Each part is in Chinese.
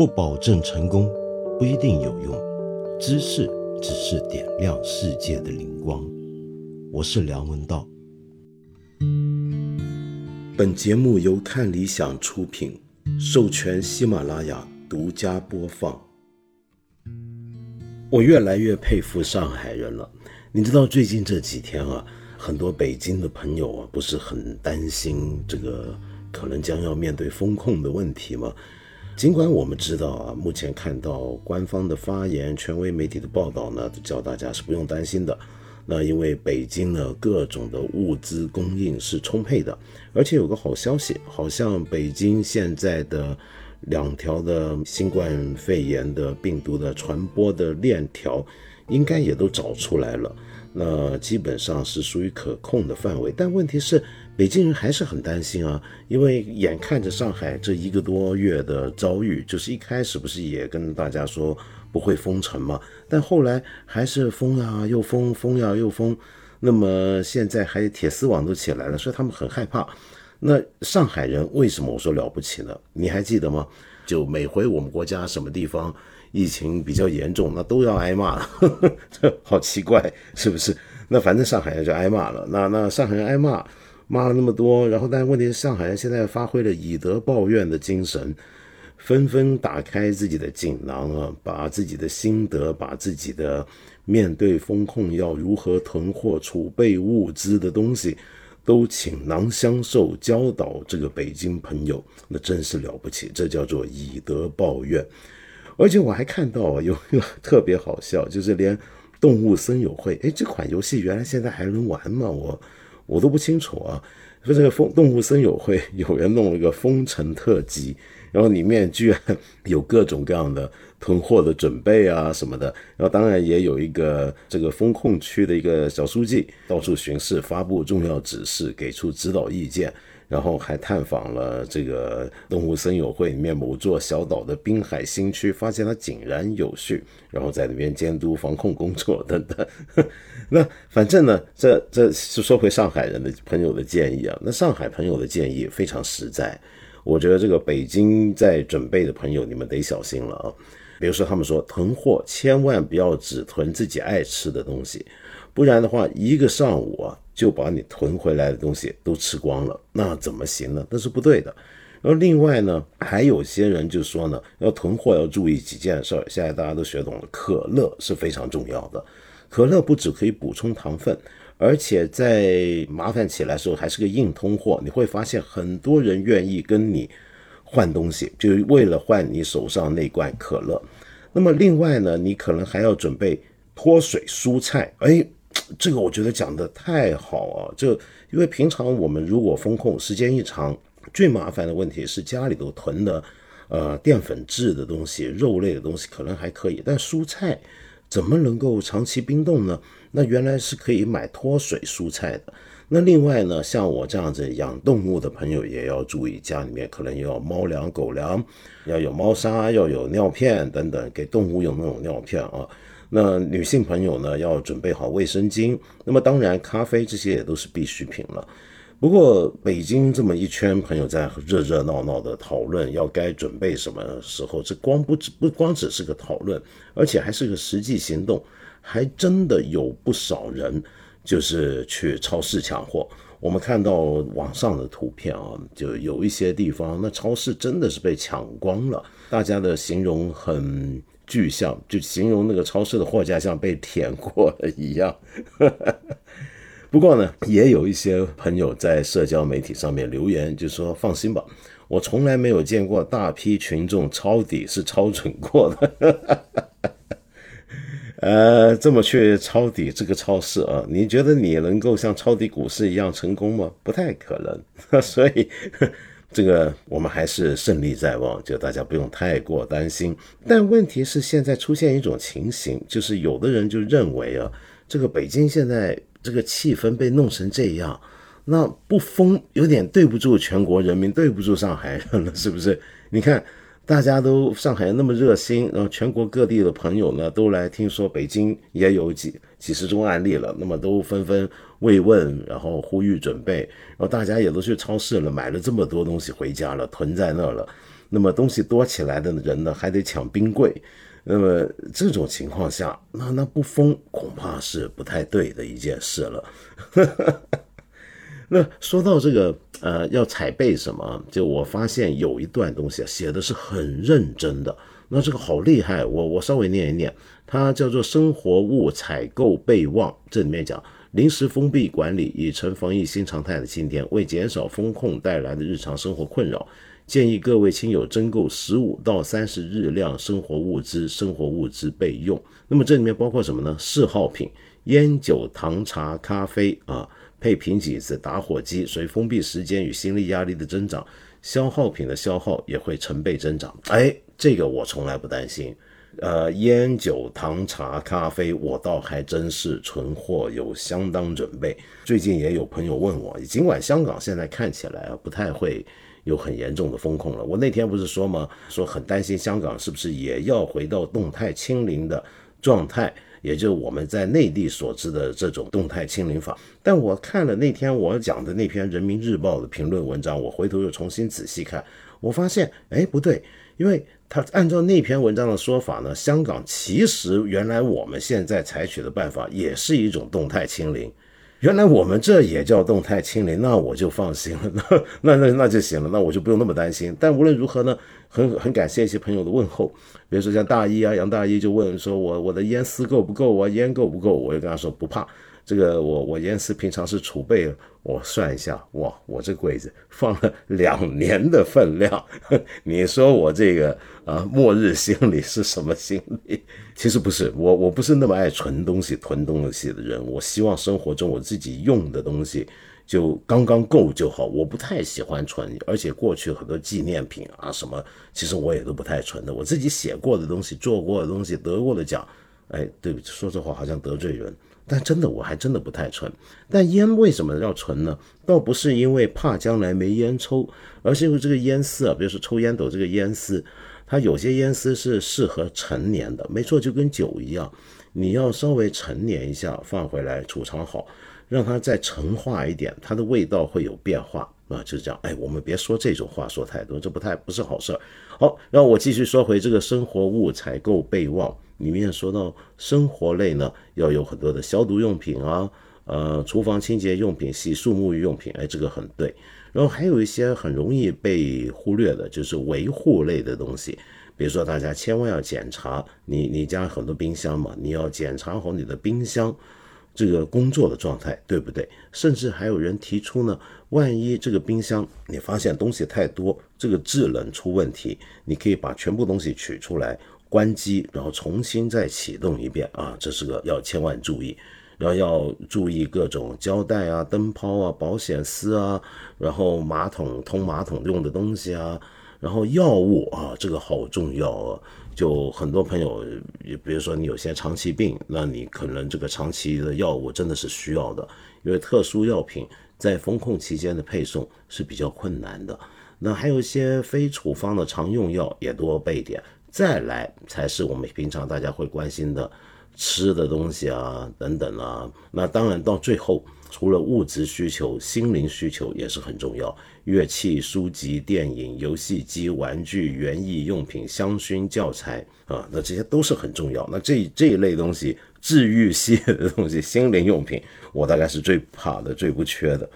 不保证成功，不一定有用。知识只是点亮世界的灵光。我是梁文道。本节目由看理想出品，授权喜马拉雅独家播放。我越来越佩服上海人了。你知道最近这几天啊，很多北京的朋友啊，不是很担心这个可能将要面对封控的问题吗？尽管我们知道啊，目前看到官方的发言、权威媒体的报道呢，叫大家是不用担心的。那因为北京呢，各种的物资供应是充沛的，而且有个好消息，好像北京现在的2条的新冠肺炎的病毒的传播的链条，应该也都找出来了。那基本上是属于可控的范围，但问题是北京人还是很担心啊，因为眼看着上海这1个多月的遭遇，就是一开始不是也跟大家说不会封城吗？但后来还是封呀又封，封呀又封，那么现在还铁丝网都起来了，所以他们很害怕。那上海人为什么我说了不起呢？你还记得吗？就每回我们国家什么地方疫情比较严重，那都要挨骂这好奇怪是不是？那反正上海人就挨骂了，那上海人挨骂，骂了那么多，然后但问题是上海人现在发挥了以德报怨的精神，纷纷打开自己的锦囊啊，把自己的心得，把自己的面对风控要如何囤货储备物资的东西都倾囊相授，教导这个北京朋友，那真是了不起，这叫做以德报怨。而且我还看到有一个特别好笑，就是连动物森友会，这款游戏原来现在还能玩吗？我都不清楚啊。说这个动物森友会有人弄了一个封城特辑，然后里面居然有各种各样的囤货的准备啊什么的，然后当然也有一个这个封控区的一个小书记到处巡视，发布重要指示，给出指导意见，然后还探访了这个动物森友会里面某座小岛的滨海新区，发现它井然有序，然后在那边监督防控工作等等那反正呢，这是说回上海人的朋友的建议啊，那上海朋友的建议非常实在，我觉得这个北京在准备的朋友你们得小心了啊。比如说他们说囤货千万不要只囤自己爱吃的东西，不然的话1个上午啊就把你囤回来的东西都吃光了，那怎么行呢？那是不对的。然后另外呢，还有些人就说呢，要囤货要注意几件事儿，现在大家都学懂了，可乐是非常重要的，可乐不只可以补充糖分，而且在麻烦起来的时候还是个硬通货，你会发现很多人愿意跟你换东西，就是为了换你手上那罐可乐。那么另外呢，你可能还要准备脱水蔬菜，这个我觉得讲得太好啊，就因为平常我们如果封控时间一长，最麻烦的问题是家里头囤的淀粉质的东西，肉类的东西可能还可以，但蔬菜怎么能够长期冰冻呢？那原来是可以买脱水蔬菜的。那另外呢，像我这样子养动物的朋友也要注意，家里面可能要猫粮、狗粮，要有猫砂，要有尿片等等，给动物有那种尿片啊。那女性朋友呢，要准备好卫生巾。那么当然，咖啡这些也都是必需品了。不过北京这么一圈朋友在热热闹闹的讨论要该准备什么时候，这不光只是个讨论，而且还是个实际行动，还真的有不少人就是去超市抢货。我们看到网上的图片啊，就有一些地方那超市真的是被抢光了，大家的形容很具象，就形容那个超市的货架像被舔过了一样不过呢，也有一些朋友在社交媒体上面留言，就说放心吧，我从来没有见过大批群众抄底是抄准过的这么去抄底这个超市啊，你觉得你能够像抄底股市一样成功吗？不太可能所以这个我们还是胜利在望，就大家不用太过担心。但问题是现在出现一种情形，就是有的人就认为啊，这个北京现在这个气氛被弄成这样，那不封有点对不住全国人民，对不住上海人了，是不是？你看大家都上海人那么热心，然后全国各地的朋友呢都来，听说北京也有几十宗案例了，那么都纷纷慰问，然后呼吁准备，然后大家也都去超市了，买了这么多东西回家了，囤在那了。那么东西多起来的人呢还得抢冰柜，那么这种情况下那不疯恐怕是不太对的一件事了。那说到这个要采贝什么，就我发现有一段东西写的是很认真的，那这个好厉害，我稍微念一念，它叫做生活物采购备忘，这里面讲临时封闭管理以成防疫新常态的今天，为减少封控带来的日常生活困扰，建议各位亲友增购15到30日量生活物资备用。那么这里面包括什么呢？嗜好品烟酒糖茶咖啡配瓶几子打火机，随封闭时间与心理压力的增长，消耗品的消耗也会成倍增长。这个我从来不担心，烟酒糖茶咖啡我倒还真是存货有相当准备。最近也有朋友问我，尽管香港现在看起来不太会有很严重的封控了，我那天不是说吗，说很担心香港是不是也要回到动态清零的状态，也就是我们在内地所知的这种动态清零法。但我看了那天我讲的那篇人民日报的评论文章，我回头又重新仔细看，我发现不对，因为他按照那篇文章的说法呢，香港其实原来我们现在采取的办法也是一种动态清零，原来我们这也叫动态清零，那我就放心了，那就行了，那我就不用那么担心。但无论如何呢，很感谢一些朋友的问候，比如说像大一杨大一就问说我的烟丝够不够，烟够不够，我就跟他说不怕，这个我烟丝平常是储备，我算一下，哇，我这柜子放了2年的分量，你说我这个末日心理是什么心理？其实不是，我不是那么爱囤东西的人，我希望生活中我自己用的东西就刚刚够就好，我不太喜欢囤，而且过去很多纪念品什么，其实我也都不太囤的，我自己写过的东西，做过的东西，得过的奖，对不起，说这话好像得罪人，但真的我还真的不太存。但烟为什么要存呢？倒不是因为怕将来没烟抽，而是因为这个烟丝比如说抽烟斗这个烟丝，它有些烟丝是适合陈年的，没错，就跟酒一样，你要稍微陈年一下放回来储藏好，让它再陈化一点，它的味道会有变化就是这样。我们别说这种话说太多，这不是好事。好，让我继续说回这个生活物采购备忘，里面说到生活类呢，要有很多的消毒用品厨房清洁用品、洗漱沐浴用品，这个很对。然后还有一些很容易被忽略的，就是维护类的东西，比如说大家千万要检查，你家很多冰箱嘛，你要检查好你的冰箱这个工作的状态，对不对？甚至还有人提出呢，万一这个冰箱你发现东西太多，这个制冷出问题，你可以把全部东西取出来关机，然后重新再启动一遍这是个要千万注意。然后要注意各种胶带灯泡保险丝然后通马桶用的东西然后药物这个好重要就很多朋友，比如说你有些长期病，那你可能这个长期的药物真的是需要的，因为特殊药品在封控期间的配送是比较困难的。那还有一些非处方的常用药也多备点。再来才是我们平常大家会关心的吃的东西等等那当然到最后除了物质需求，心灵需求也是很重要，乐器、书籍、电影、游戏机、玩具、园艺用品、香薰、教材那这些都是很重要。那这一类东西，治愈系的东西，心灵用品，我大概是最怕的，最不缺的。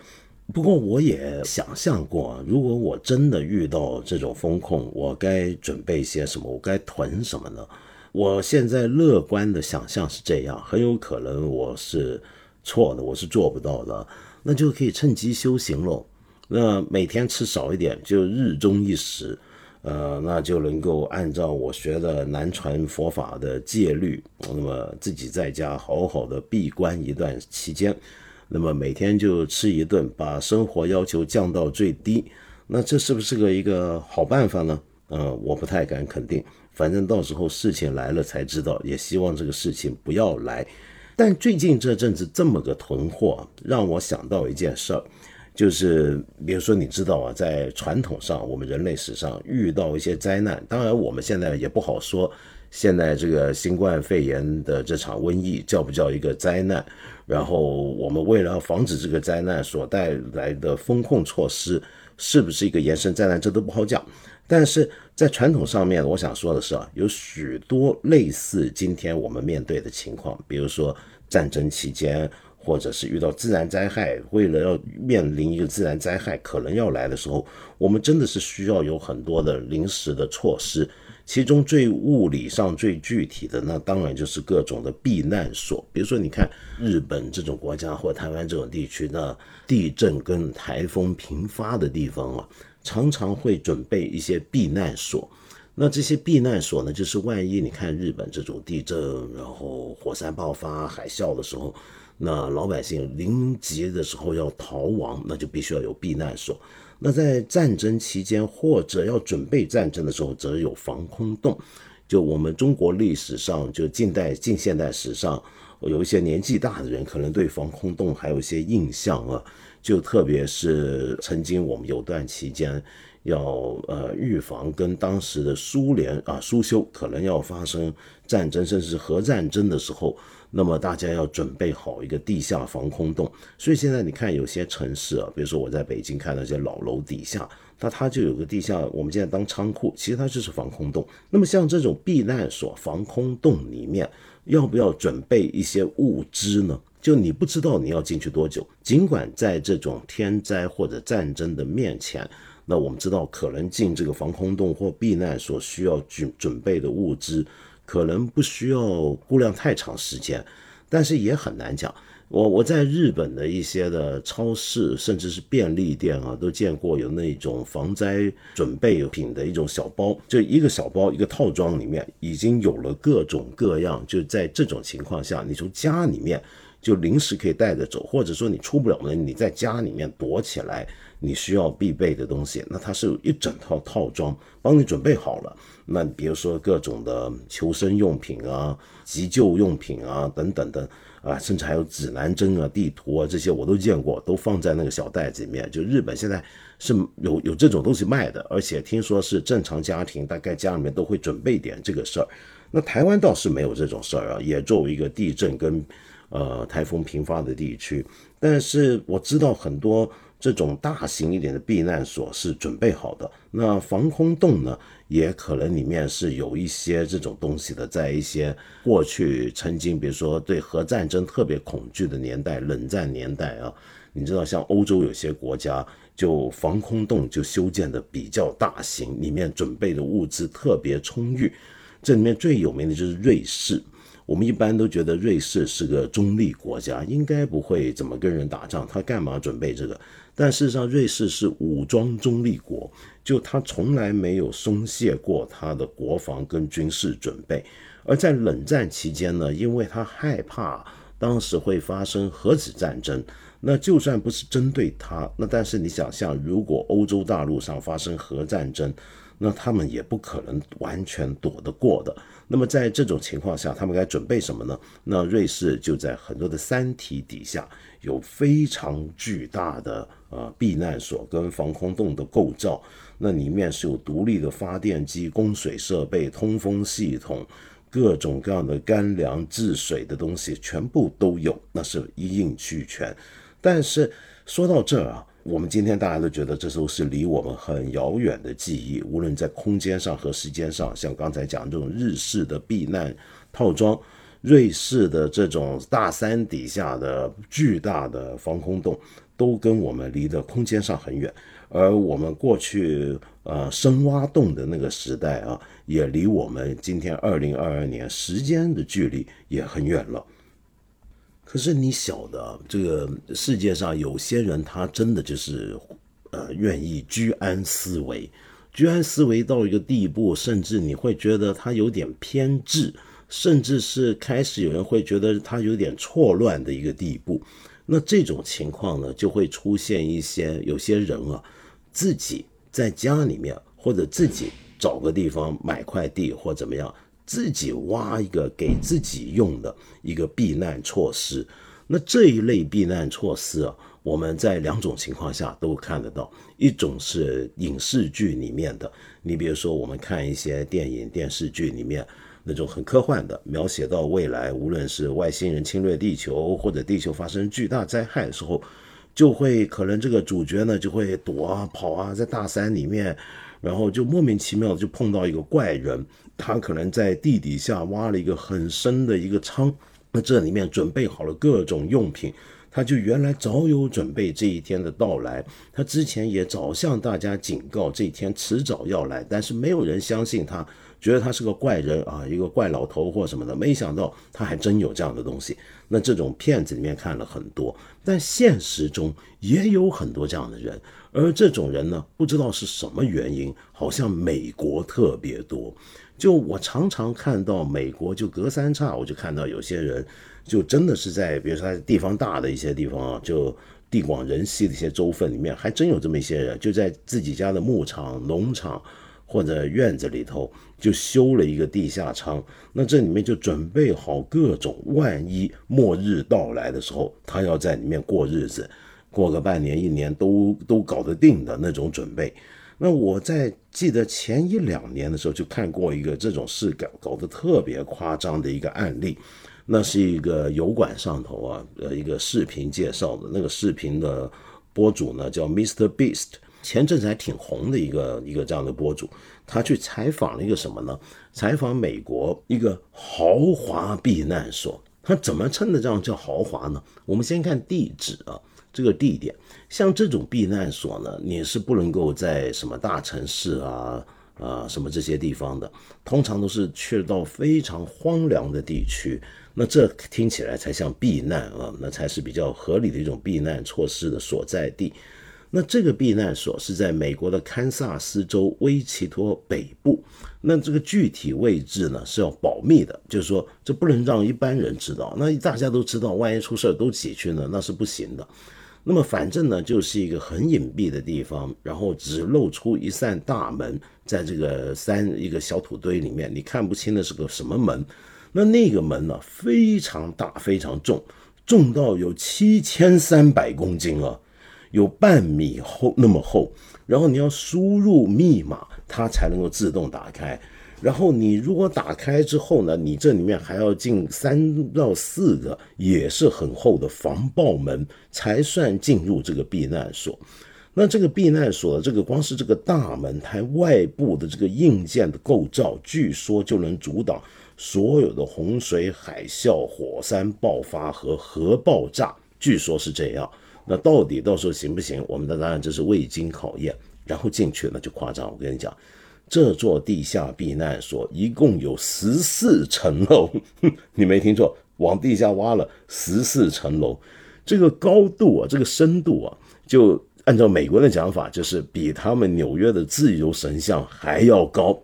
不过我也想象过，如果我真的遇到这种风控，我该准备些什么，我该囤什么呢？我现在乐观的想象是这样，很有可能我是错的，我是做不到的，那就可以趁机修行咯。那每天吃少一点，就日中一食那就能够按照我学的南传佛法的戒律，那么自己在家好好的闭关一段期间，那么每天就吃一顿，把生活要求降到最低，那这是不是一个好办法呢？我不太敢肯定，反正到时候事情来了才知道，也希望这个事情不要来。但最近这阵子这么个囤货，让我想到一件事儿，就是比如说你知道在传统上我们人类史上遇到一些灾难，当然我们现在也不好说现在这个新冠肺炎的这场瘟疫叫不叫一个灾难，然后我们为了防止这个灾难所带来的封控措施是不是一个延伸灾难，这都不好讲。但是在传统上面，我想说的是，有许多类似今天我们面对的情况，比如说战争期间，或者是遇到自然灾害，为了要面临一个自然灾害可能要来的时候，我们真的是需要有很多的临时的措施，其中最物理上最具体的，那当然就是各种的避难所。比如说你看日本这种国家或台湾这种地区，那地震跟台风频发的地方啊，常常会准备一些避难所。那这些避难所呢，就是万一你看日本这种地震，然后火山爆发海啸的时候，那老百姓临急的时候要逃亡，那就必须要有避难所。那在战争期间或者要准备战争的时候，则有防空洞。就我们中国历史上，就近现代史上，有一些年纪大的人可能对防空洞还有一些印象啊，就特别是曾经我们有段期间要预防跟当时的苏联啊苏修可能要发生战争，甚至核战争的时候，那么大家要准备好一个地下防空洞。所以现在你看有些城市啊，比如说我在北京看那些老楼底下，它就有个地下，我们现在当仓库，其实它就是防空洞。那么像这种避难所、防空洞里面，要不要准备一些物资呢？就你不知道你要进去多久，尽管在这种天灾或者战争的面前，那我们知道可能进这个防空洞或避难所需要准备的物资可能不需要估量太长时间，但是也很难讲。我在日本的一些的超市甚至是便利店啊，都见过有那种防灾准备品的一种小包，就一个小包一个套装里面已经有了各种各样，就在这种情况下你从家里面就临时可以带着走，或者说你出不了门，你在家里面躲起来你需要必备的东西，那它是一整套套装帮你准备好了。那比如说各种的求生用品啊、急救用品啊等等等啊，甚至还有指南针啊、地图啊，这些我都见过，都放在那个小袋子里面。就日本现在是有这种东西卖的，而且听说是正常家庭大概家里面都会准备点这个事儿。那台湾倒是没有这种事儿啊，也作为一个地震跟台风频发的地区，但是我知道很多这种大型一点的避难所是准备好的。那防空洞呢，也可能里面是有一些这种东西的，在一些过去曾经比如说对核战争特别恐惧的年代，冷战年代啊，你知道像欧洲有些国家就防空洞就修建的比较大型，里面准备的物资特别充裕。这里面最有名的就是瑞士。我们一般都觉得瑞士是个中立国家，应该不会怎么跟人打仗，他干嘛准备这个？但事实上瑞士是武装中立国，就他从来没有松懈过他的国防跟军事准备。而在冷战期间呢，因为他害怕当时会发生核子战争，那就算不是针对他，那但是你想象如果欧洲大陆上发生核战争，那他们也不可能完全躲得过的。那么在这种情况下他们该准备什么呢？那瑞士就在很多的山体底下有非常巨大的避难所跟防空洞的构造，那里面是有独立的发电机、供水设备、通风系统，各种各样的干粮治水的东西全部都有，那是一应俱全。但是说到这儿啊，我们今天大家都觉得这都是离我们很遥远的记忆，无论在空间上和时间上，像刚才讲这种日式的避难套装、瑞士的这种大山底下的巨大的防空洞，都跟我们离的空间上很远。而我们过去深挖洞的那个时代啊，也离我们今天2022年时间的距离也很远了。可是你晓得，这个世界上有些人他真的就是愿意居安思危到一个地步，甚至你会觉得他有点偏执，甚至是开始有人会觉得他有点错乱的一个地步。那这种情况呢，就会出现有些人啊，自己在家里面或者自己找个地方买块地或怎么样，自己挖一个给自己用的一个避难措施。那这一类避难措施啊，我们在两种情况下都看得到，一种是影视剧里面的，你比如说我们看一些电影电视剧里面那种很科幻的，描写到未来无论是外星人侵略地球或者地球发生巨大灾害的时候，就会可能这个主角呢就会躲啊跑啊，在大山里面，然后就莫名其妙的就碰到一个怪人，他可能在地底下挖了一个很深的一个仓，那这里面准备好了各种用品，他就原来早有准备这一天的到来，他之前也早向大家警告这一天迟早要来，但是没有人相信他，觉得他是个怪人啊，一个怪老头或什么的，没想到他还真有这样的东西。那这种片子里面看了很多，但现实中也有很多这样的人，而这种人呢，不知道是什么原因，好像美国特别多。就我常常看到美国，就隔三差我就看到有些人就真的是在比如说地方大的一些地方啊，就地广人稀的一些州份里面，还真有这么一些人，就在自己家的牧场农场或者院子里头就修了一个地下仓，那这里面就准备好各种万一末日到来的时候他要在里面过日子，过个半年一年都搞得定的那种准备。那我在记得前1-2年的时候就看过一个这种事搞得特别夸张的一个案例，那是一个油管上头啊，一个视频介绍的，那个视频的博主呢叫 Mr.Beast， 前阵子还挺红的一个这样的博主，他去采访了一个什么呢？采访美国一个豪华避难所。他怎么称得上叫豪华呢？我们先看地址啊，这个地点，像这种避难所呢，你是不能够在什么大城市啊什么这些地方的，通常都是去到非常荒凉的地区，那这听起来才像避难啊，那才是比较合理的一种避难措施的所在地。那这个避难所是在美国的堪萨斯州威奇托北部，那这个具体位置呢是要保密的，就是说这不能让一般人知道，那大家都知道万一出事都挤去呢，那是不行的。那么反正呢就是一个很隐蔽的地方，然后只露出一扇大门，在这个一个小土堆里面，你看不清的是个什么门，那个门呢非常大非常重到有7300公斤啊，有半米厚那么厚，然后你要输入密码它才能够自动打开，然后你如果打开之后呢，你这里面还要进3到4个也是很厚的防爆门才算进入这个避难所。那这个避难所这个光是这个大门它外部的这个硬件的构造，据说就能阻挡所有的洪水海啸火山爆发和核爆炸，据说是这样。那到底到时候行不行，我们的当然这是未经考验。然后进去那就夸张，我跟你讲，这座地下避难所一共有14层楼，你没听错，往地下挖了14层楼。这个高度啊，这个深度啊，就按照美国的讲法，就是比他们纽约的自由神像还要高。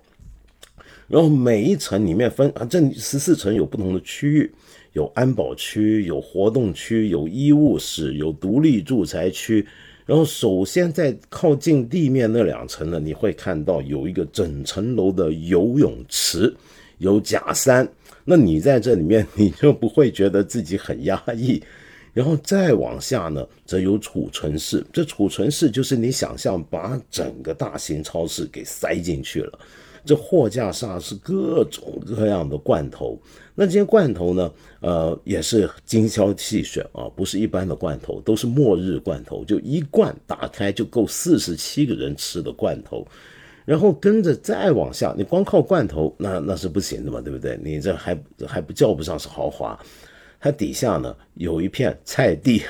然后每一层里面分啊，这14层有不同的区域，有安保区，有活动区，有医务室，有独立住宅区。然后首先在靠近地面那2层呢，你会看到有一个整层楼的游泳池，有假山，那你在这里面你就不会觉得自己很压抑。然后再往下呢，则有储存室，这储存室就是你想象把整个大型超市给塞进去了，这货架上是各种各样的罐头，那这些罐头呢也是精挑细选啊，不是一般的罐头，都是末日罐头，就一罐打开就够47个人吃的罐头。然后跟着再往下，你光靠罐头那是不行的嘛，对不对？你这还不叫不上是豪华。它底下呢有一片菜地，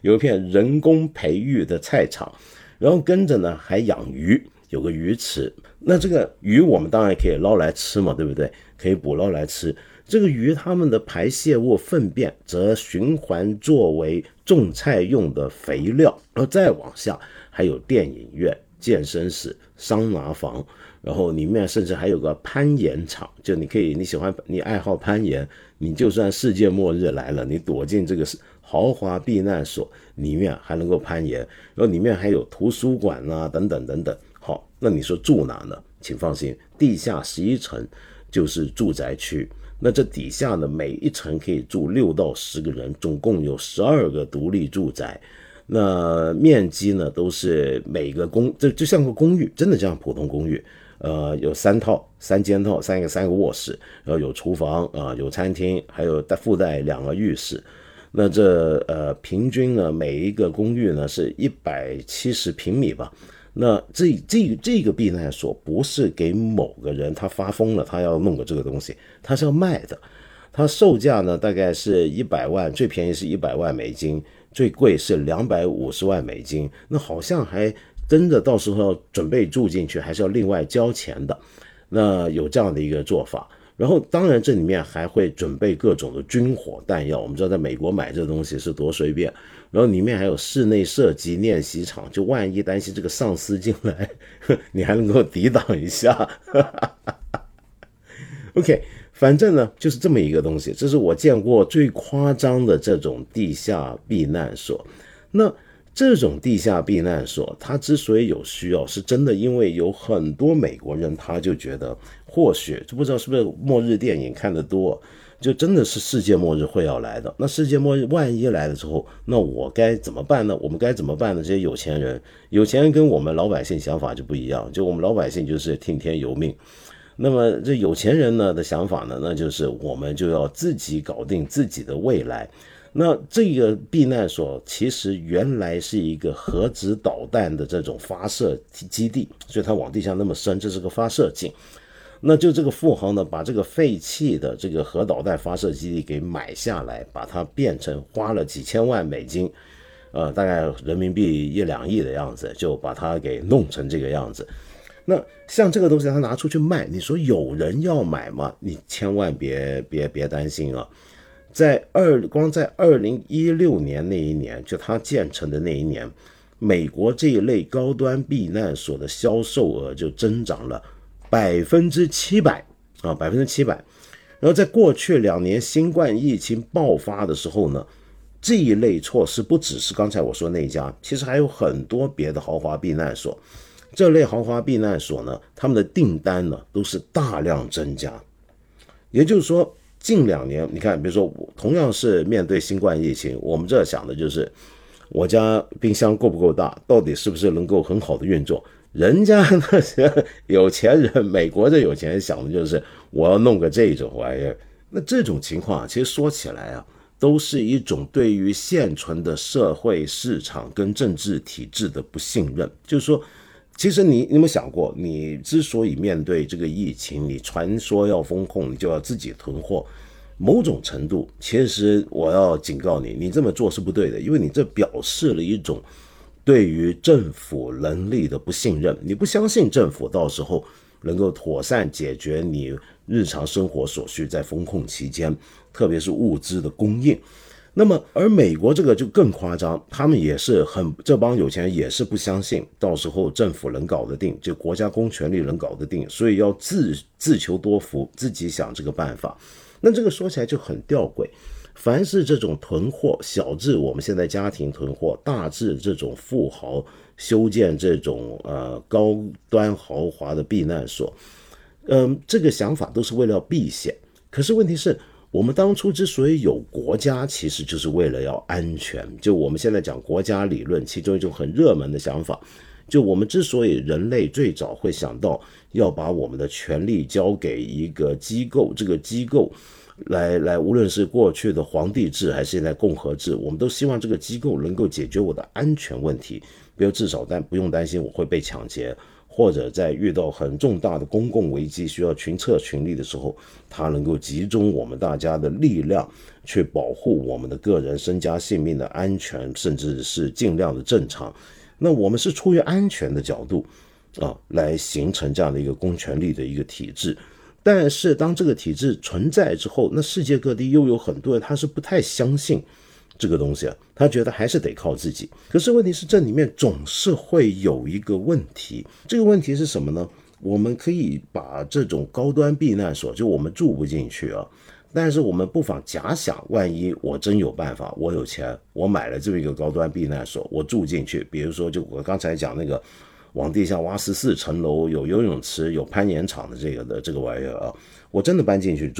有一片人工培育的菜场，然后跟着呢还养鱼，有个鱼池，那这个鱼我们当然可以捞来吃嘛，对不对？可以捕捞来吃。这个鱼它们的排泄物粪便则循环作为种菜用的肥料。然后再往下还有电影院、健身室、桑拿房，然后里面甚至还有个攀岩场，就你爱好攀岩，你就算世界末日来了，你躲进这个豪华避难所里面还能够攀岩，然后里面还有图书馆啊，等等等等。好，那你说住哪呢？请放心，地下11层就是住宅区，那这底下呢，每一层可以住6到10个人，总共有12个独立住宅，那面积呢都是每个就像个公寓，真的像普通公寓，有3间套，3个卧室，然后有厨房啊，有餐厅，还有附带2个浴室。那这平均呢，每一个公寓呢是170平米吧。那这个避难所不是给某个人他发疯了他要弄个这个东西，他是要卖的。它售价呢大概是100万，最便宜是100万美金，最贵是250万美金。那好像还真的到时候准备住进去还是要另外交钱的，那有这样的一个做法。然后当然这里面还会准备各种的军火弹药，我们知道在美国买这东西是多随便。然后里面还有室内射击练习场，就万一担心这个丧尸进来你还能够抵挡一下OK， 反正呢就是这么一个东西，这是我见过最夸张的这种地下避难所。那这种地下避难所它之所以有需要，是真的因为有很多美国人他就觉得，或许就不知道是不是末日电影看得多，就真的是世界末日会要来的。那世界末日万一来了之后，那我该怎么办呢？我们该怎么办呢？这些有钱人跟我们老百姓想法就不一样，就我们老百姓就是听天由命，那么这有钱人呢的想法呢，那就是我们就要自己搞定自己的未来。那这个避难所其实原来是一个核子导弹的这种发射基地，所以它往地下那么深，这是个发射井。那就这个富豪呢，把这个废弃的这个核导弹发射基地给买下来，把它变成花了几千万美金，大概人民币1-2亿的样子，就把它给弄成这个样子。那像这个东西他拿出去卖，你说有人要买吗？你千万别担心啊。光在2016年那一年，就它建成的那一年，美国这一类高端避难所的销售额就增长了700%啊，700%。然后在过去2年新冠疫情爆发的时候呢，这一类措施不只是刚才我说那家，其实还有很多别的豪华避难所。这类豪华避难所呢，他们的订单呢都是大量增加，也就是说。近2年你看，比如说同样是面对新冠疫情，我们这想的就是我家冰箱够不够大，到底是不是能够很好的运作。人家那些有钱人，美国的有钱人想的就是我要弄个这种玩意儿。那这种情况其实说起来啊，都是一种对于现存的社会市场跟政治体制的不信任。就是说其实你有没有想过，你之所以面对这个疫情，你传说要封控，你就要自己囤货，某种程度其实我要警告你，你这么做是不对的，因为你这表示了一种对于政府能力的不信任，你不相信政府到时候能够妥善解决你日常生活所需，在封控期间特别是物资的供应。那么而美国这个就更夸张，他们也是这帮有钱人也是不相信到时候政府能搞得定，就国家公权力能搞得定，所以要自求多福，自己想这个办法。那这个说起来就很吊诡，凡是这种囤货，小至我们现在家庭囤货，大至这种富豪修建这种高端豪华的避难所，这个想法都是为了避险。可是问题是，我们当初之所以有国家，其实就是为了要安全。就我们现在讲国家理论，其中一种很热门的想法，就我们之所以人类最早会想到要把我们的权力交给一个机构，这个机构来无论是过去的皇帝制还是现在共和制，我们都希望这个机构能够解决我的安全问题，比如至少不用担心我会被抢劫，或者在遇到很重大的公共危机需要群策群力的时候，它能够集中我们大家的力量去保护我们的个人身家性命的安全，甚至是尽量的正常。那我们是出于安全的角度来形成这样的一个公权力的一个体制。但是当这个体制存在之后，那世界各地又有很多人他是不太相信这个东西啊，他觉得还是得靠自己。可是问题是，这里面总是会有一个问题，这个问题是什么呢？我们可以把这种高端避难所，就我们住不进去啊，但是我们不妨假想，万一我真有办法，我有钱，我买了这么一个高端避难所，我住进去。比如说就我刚才讲那个往地下挖14层楼，有游泳池，有攀岩场的这个玩意儿啊，我真的搬进去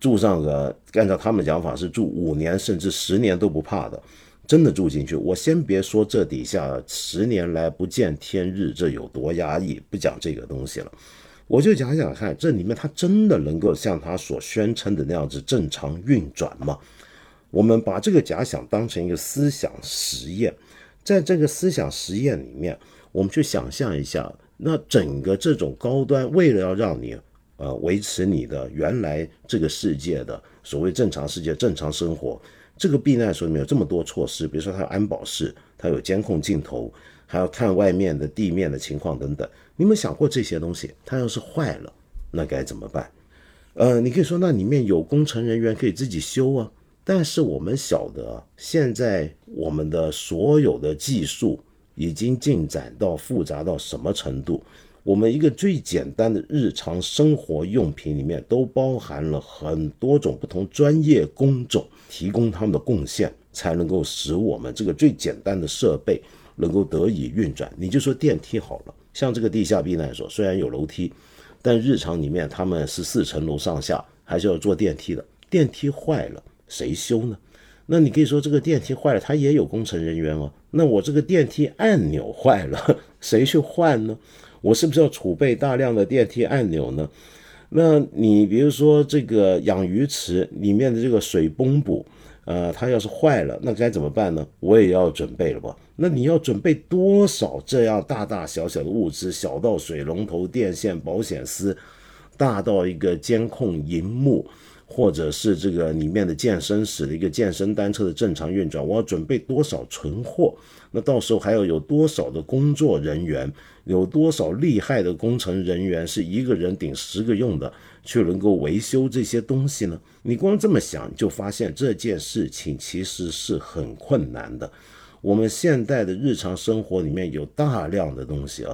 住上个，按照他们讲法是住5年甚至10年都不怕的，真的住进去。我先别说这底下10年来不见天日这有多压抑，不讲这个东西了，我就讲讲看，这里面它真的能够像它所宣称的那样子正常运转吗？我们把这个假想当成一个思想实验，在这个思想实验里面，我们去想象一下，那整个这种高端为了要让你维持你的原来这个世界的所谓正常世界正常生活，这个避难所里面有这么多措施，比如说它有安保室，它有监控镜头，还要看外面的地面的情况等等。你有没有想过这些东西它要是坏了那该怎么办？你可以说那里面有工程人员可以自己修啊，但是我们晓得现在我们的所有的技术已经进展到复杂到什么程度，我们一个最简单的日常生活用品里面都包含了很多种不同专业工种提供他们的贡献，才能够使我们这个最简单的设备能够得以运转。你就说电梯好了，像这个地下避难所虽然有楼梯，但日常里面他们14层楼上下还是要坐电梯的，电梯坏了谁修呢？那你可以说这个电梯坏了它也有工程人员啊，那我这个电梯按钮坏了谁去换呢？我是不是要储备大量的电梯按钮呢？那你比如说这个养鱼池里面的这个水泵补它要是坏了那该怎么办呢？我也要准备了吧。那你要准备多少这样大大小小的物资，小到水龙头电线保险丝，大到一个监控荧幕，或者是这个里面的健身室的一个健身单车的正常运转，我要准备多少存货？那到时候还要有多少的工作人员，有多少厉害的工程人员是一个人顶10个用的，去能够维修这些东西呢？你光这么想就发现这件事情其实是很困难的。我们现代的日常生活里面有大量的东西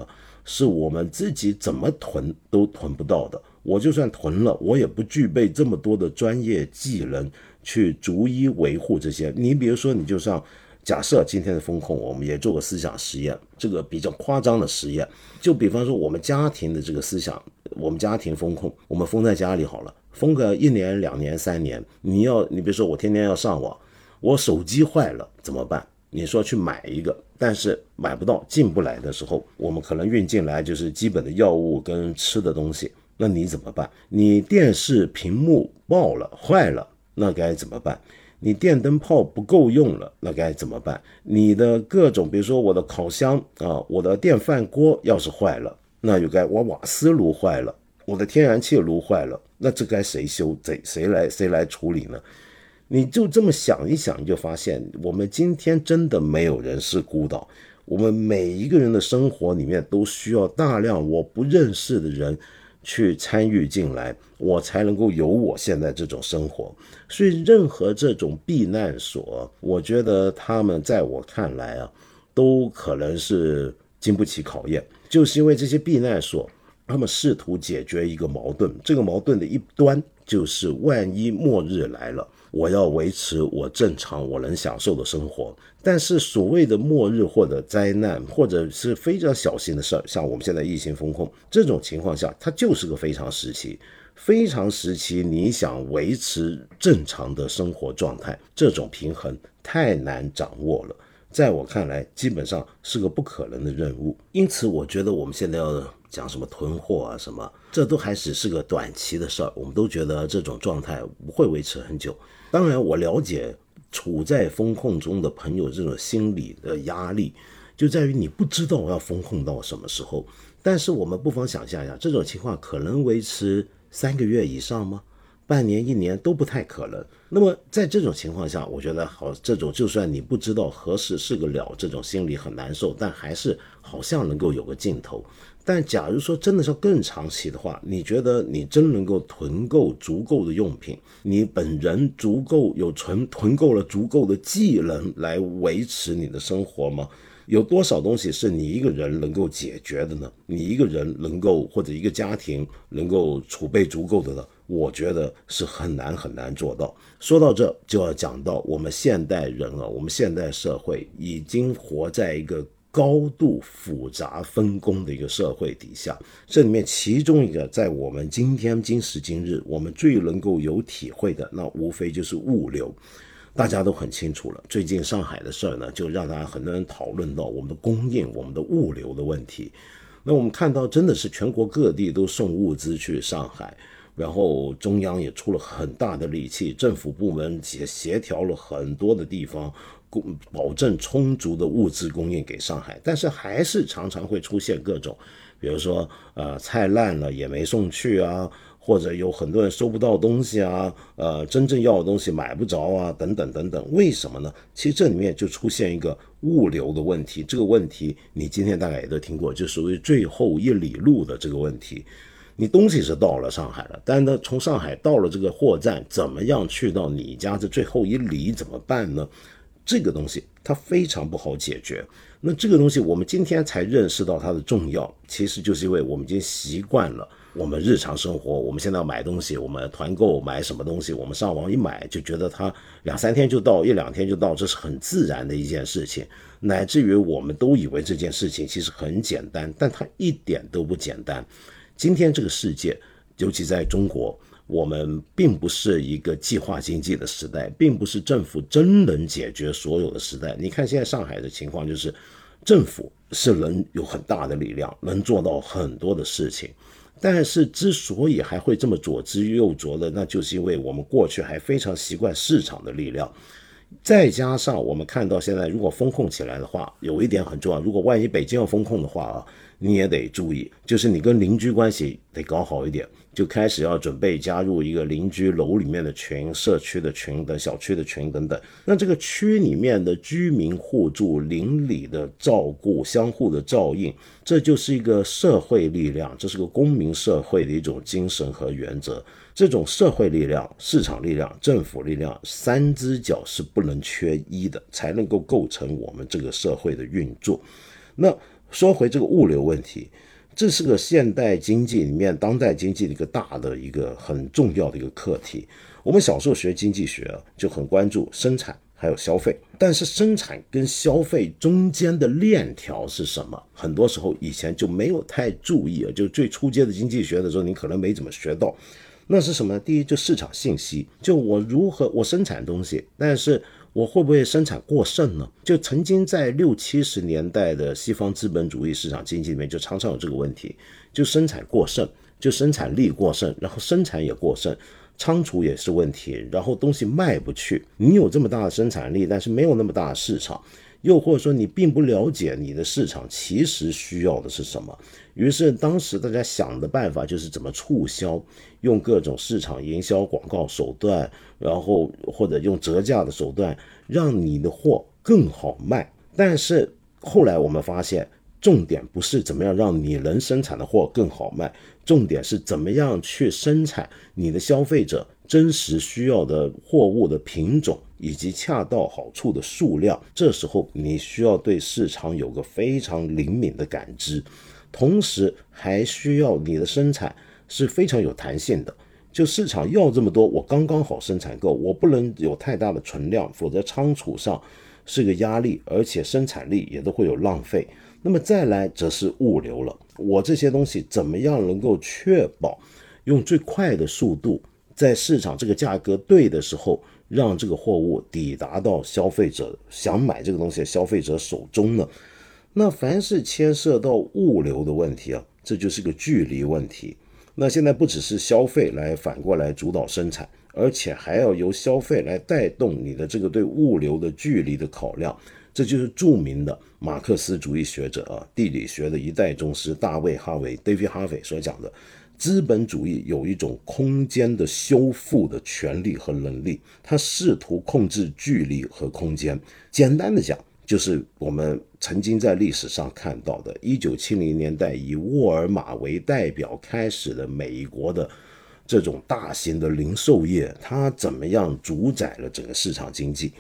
是我们自己怎么囤都囤不到的。我就算囤了，我也不具备这么多的专业技能去逐一维护这些。你比如说，你就像假设今天的风控，我们也做个思想实验，这个比较夸张的实验，就比方说我们家庭的这个思想，我们家庭风控，我们封在家里好了，封个1年、2年、3年，你比如说我天天要上网，我手机坏了怎么办？你说去买一个，但是买不到，进不来的时候，我们可能运进来就是基本的药物跟吃的东西。那你怎么办？你电视屏幕爆了坏了那该怎么办？你电灯泡不够用了那该怎么办？你的各种比如说我的烤箱我的电饭锅要是坏了，那又该我瓦斯炉坏了，我的天然气炉坏了，那这该谁修？谁来处理呢？你就这么想一想，你就发现我们今天真的没有人是孤岛，我们每一个人的生活里面都需要大量我不认识的人去参与进来，我才能够有我现在这种生活。所以任何这种避难所，我觉得他们在我看来都可能是经不起考验，就是因为这些避难所他们试图解决一个矛盾，这个矛盾的一端就是万一末日来了，我要维持我正常我能享受的生活。但是所谓的末日或者灾难或者是非常小心的事，像我们现在疫情风控这种情况下，它就是个非常时期，非常时期你想维持正常的生活状态，这种平衡太难掌握了，在我看来基本上是个不可能的任务。因此我觉得我们现在要讲什么囤货什么，这都还只是个短期的事儿，我们都觉得这种状态不会维持很久。当然我了解处在风控中的朋友这种心理的压力，就在于你不知道我要风控到什么时候。但是我们不妨想象一下，这种情况可能维持3个月以上吗？半年、1年都不太可能。那么在这种情况下，我觉得好，这种就算你不知道何时是个了，这种心理很难受，但还是好像能够有个尽头。但假如说真的是更长期的话，你觉得你真能够囤够足够的用品，你本人足够有囤够了足够的技能来维持你的生活吗？有多少东西是你一个人能够解决的呢？你一个人能够或者一个家庭能够储备足够的呢？我觉得是很难很难做到。说到这就要讲到我们现代人我们现代社会已经活在一个高度复杂分工的一个社会底下，这里面其中一个在我们今天今时今日我们最能够有体会的，那无非就是物流。大家都很清楚了，最近上海的事儿呢，就让大家很多人讨论到我们的供应我们的物流的问题。那我们看到真的是全国各地都送物资去上海，然后中央也出了很大的力气，政府部门也协调了很多的地方，保证充足的物资供应给上海。但是还是常常会出现各种，比如说菜烂了也没送去啊，或者有很多人收不到东西啊，真正要的东西买不着啊，等等等等。为什么呢？其实这里面就出现一个物流的问题，这个问题你今天大概也都听过，就属于最后一里路的这个问题。你东西是到了上海了，但呢，从上海到了这个货站，怎么样去到你家这最后一里怎么办呢？这个东西它非常不好解决。那这个东西我们今天才认识到它的重要，其实就是因为我们已经习惯了我们日常生活，我们现在要买东西，我们团购买什么东西，我们上网一买就觉得它两三天就到，一两天就到，这是很自然的一件事情，乃至于我们都以为这件事情其实很简单，但它一点都不简单。今天这个世界，尤其在中国，我们并不是一个计划经济的时代，并不是政府真能解决所有的时代。你看现在上海的情况，就是政府是能有很大的力量，能做到很多的事情，但是之所以还会这么左支右绌的，那就是因为我们过去还非常习惯市场的力量，再加上我们看到现在如果封控起来的话，有一点很重要，如果万一北京要封控的话啊，你也得注意，就是你跟邻居关系得搞好一点，就开始要准备加入一个邻居楼里面的群、社区的群等、小区的群等等。那这个区里面的居民互助、邻里的照顾、相互的照应，这就是一个社会力量，这是个公民社会的一种精神和原则。这种社会力量、市场力量、政府力量，三只脚是不能缺一的，才能够构成我们这个社会的运作。那说回这个物流问题，这是个现代经济里面、当代经济的一个大的一个很重要的一个课题。我们小时候学经济学就很关注生产还有消费，但是生产跟消费中间的链条是什么，很多时候以前就没有太注意，就最初阶的经济学的时候你可能没怎么学到。那是什么呢？第一，就市场信息，就我如何我生产东西，但是我会不会生产过剩呢？就曾经在60、70年代的西方资本主义市场经济里面就常常有这个问题，就生产过剩，就生产力过剩，然后生产也过剩，仓储也是问题，然后东西卖不去，你有这么大的生产力，但是没有那么大的市场，又或者说你并不了解你的市场其实需要的是什么，于是当时大家想的办法就是怎么促销，用各种市场营销广告手段，然后或者用折价的手段让你的货更好卖。但是后来我们发现，重点不是怎么样让你能生产的货更好卖，重点是怎么样去生产你的消费者真实需要的货物的品种以及恰到好处的数量。这时候你需要对市场有个非常灵敏的感知，同时还需要你的生产是非常有弹性的，就市场要这么多我刚刚好生产够，我不能有太大的存量，否则仓储上是个压力，而且生产力也都会有浪费。那么再来则是物流了，我这些东西怎么样能够确保用最快的速度，在市场这个价格对的时候，让这个货物抵达到消费者，想买这个东西的消费者手中呢？那凡是牵涉到物流的问题啊，这就是个距离问题。那现在不只是消费来反过来主导生产，而且还要由消费来带动你的这个对物流的距离的考量。这就是著名的马克思主义学者地理学的一代宗师大卫·哈维 David Harvey 所讲的，资本主义有一种空间的修复的权利和能力，它试图控制距离和空间。简单的讲，就是我们曾经在历史上看到的1970年代以沃尔玛为代表开始的美国的这种大型的零售业，它怎么样主宰了整个市场经济。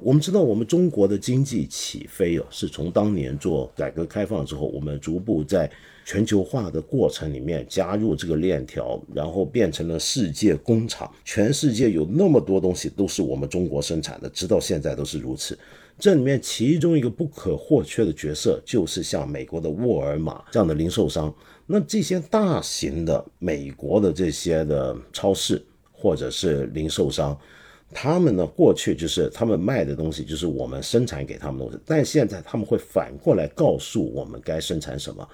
我们知道我们中国的经济起飞是从当年做改革开放之后，我们逐步在全球化的过程里面加入这个链条，然后变成了世界工厂，全世界有那么多东西都是我们中国生产的，直到现在都是如此。这里面其中一个不可或缺的角色，就是像美国的沃尔玛这样的零售商。那这些大型的美国的这些的超市或者是零售商，他们呢，过去就是他们卖的东西就是我们生产给他们的东西，但现在他们会反过来告诉我们该生产什么。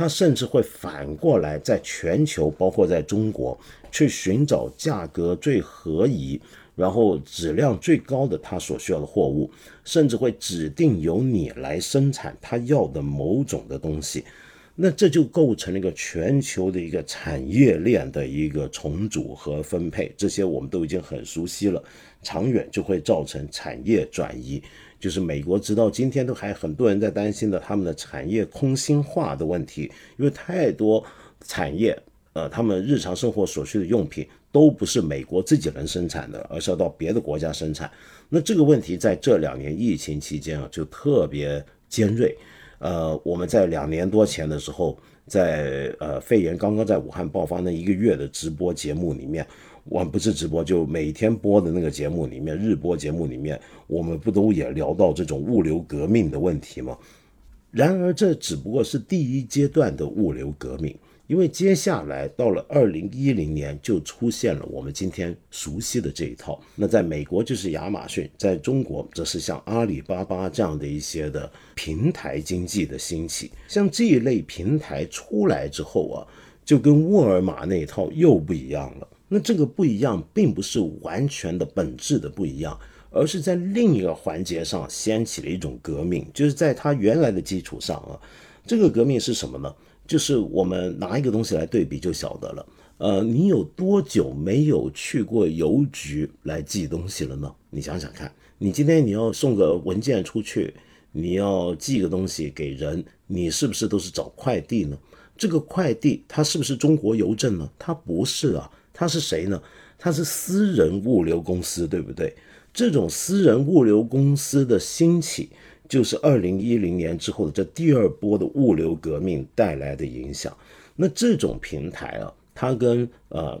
它甚至会反过来在全球，包括在中国，去寻找价格最合宜，然后质量最高的它所需要的货物，甚至会指定由你来生产它要的某种的东西。那这就构成了一个全球的一个产业链的一个重组和分配，这些我们都已经很熟悉了，长远就会造成产业转移。就是美国直到今天都还很多人在担心的他们的产业空心化的问题，因为太多产业他们日常生活所需的用品都不是美国自己人生产的，而是要到别的国家生产。那这个问题在这2年疫情期间就特别尖锐。我们在2年多前的时候，在肺炎刚刚在武汉爆发那1个月的直播节目里面，我们不是直播，就每天播的那个节目里面，日播节目里面，我们不都也聊到这种物流革命的问题吗？然而这只不过是第一阶段的物流革命，因为接下来到了2010年就出现了我们今天熟悉的这一套。那在美国就是亚马逊，在中国则是像阿里巴巴这样的一些的平台经济的兴起。像这一类平台出来之后就跟沃尔玛那一套又不一样了。那这个不一样并不是完全的本质的不一样，而是在另一个环节上掀起了一种革命，就是在它原来的基础上这个革命是什么呢？就是我们拿一个东西来对比就晓得了。你有多久没有去过邮局来寄东西了呢？你想想看，你今天你要送个文件出去，你要寄个东西给人，你是不是都是找快递呢？这个快递它是不是中国邮政呢？它不是啊，它是谁呢？它是私人物流公司，对不对？这种私人物流公司的兴起就是2010年之后的这第2波的物流革命带来的影响。那这种平台它跟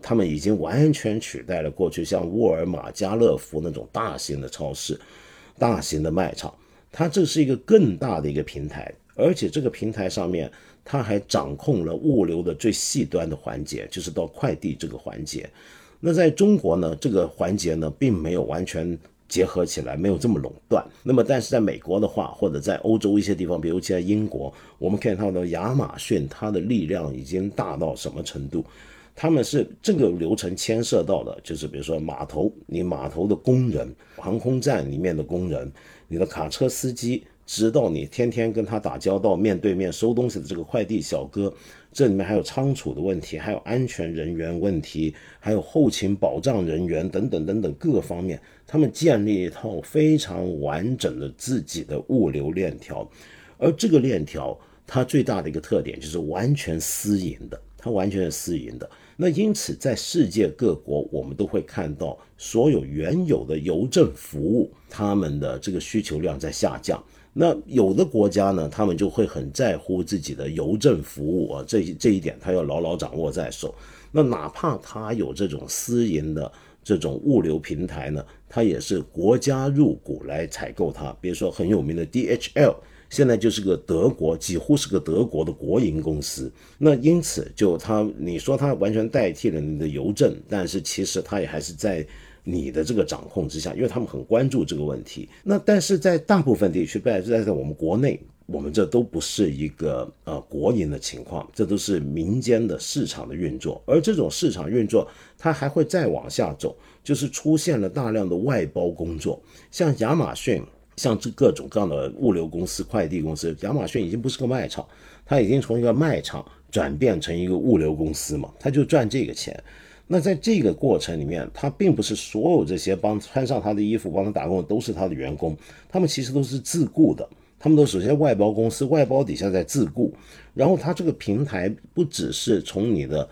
他们已经完全取代了过去像沃尔玛、家乐福那种大型的超市、大型的卖场，它这是一个更大的一个平台，而且这个平台上面它还掌控了物流的最细端的环节，就是到快递这个环节。那在中国呢，这个环节呢并没有完全结合起来，没有这么垄断。那么但是在美国的话，或者在欧洲一些地方，比如在英国，我们可以看到亚马逊它的力量已经大到什么程度。他们是这个流程牵涉到的就是比如说码头，你码头的工人，航空站里面的工人，你的卡车司机，直到你天天跟他打交道，面对面收东西的这个快递小哥，这里面还有仓储的问题，还有安全人员问题，还有后勤保障人员等等等等各方面，他们建立一套非常完整的自己的物流链条。而这个链条它最大的一个特点就是完全私营的，它完全是私营的。那因此在世界各国我们都会看到所有原有的邮政服务他们的这个需求量在下降。那有的国家呢，他们就会很在乎自己的邮政服务这一点他要牢牢掌握在手。那哪怕他有这种私营的这种物流平台呢，他也是国家入股来采购它。比如说很有名的 DHL， 现在就是个德国，几乎是个德国的国营公司。那因此就他，你说他完全代替了你的邮政，但是其实他也还是在你的这个掌控之下，因为他们很关注这个问题。那但是在大部分地区，在我们国内，我们这都不是一个国营的情况，这都是民间的市场的运作。而这种市场运作它还会再往下走，就是出现了大量的外包工作。像亚马逊，像这各种各样的物流公司、快递公司，亚马逊已经不是个卖场，它已经从一个卖场转变成一个物流公司嘛，它就赚这个钱。那在这个过程里面，他并不是所有这些穿上他的衣服帮他打工的都是他的员工，他们其实都是自雇的，他们都首先外包公司，外包底下在自雇。然后他这个平台不只是从你的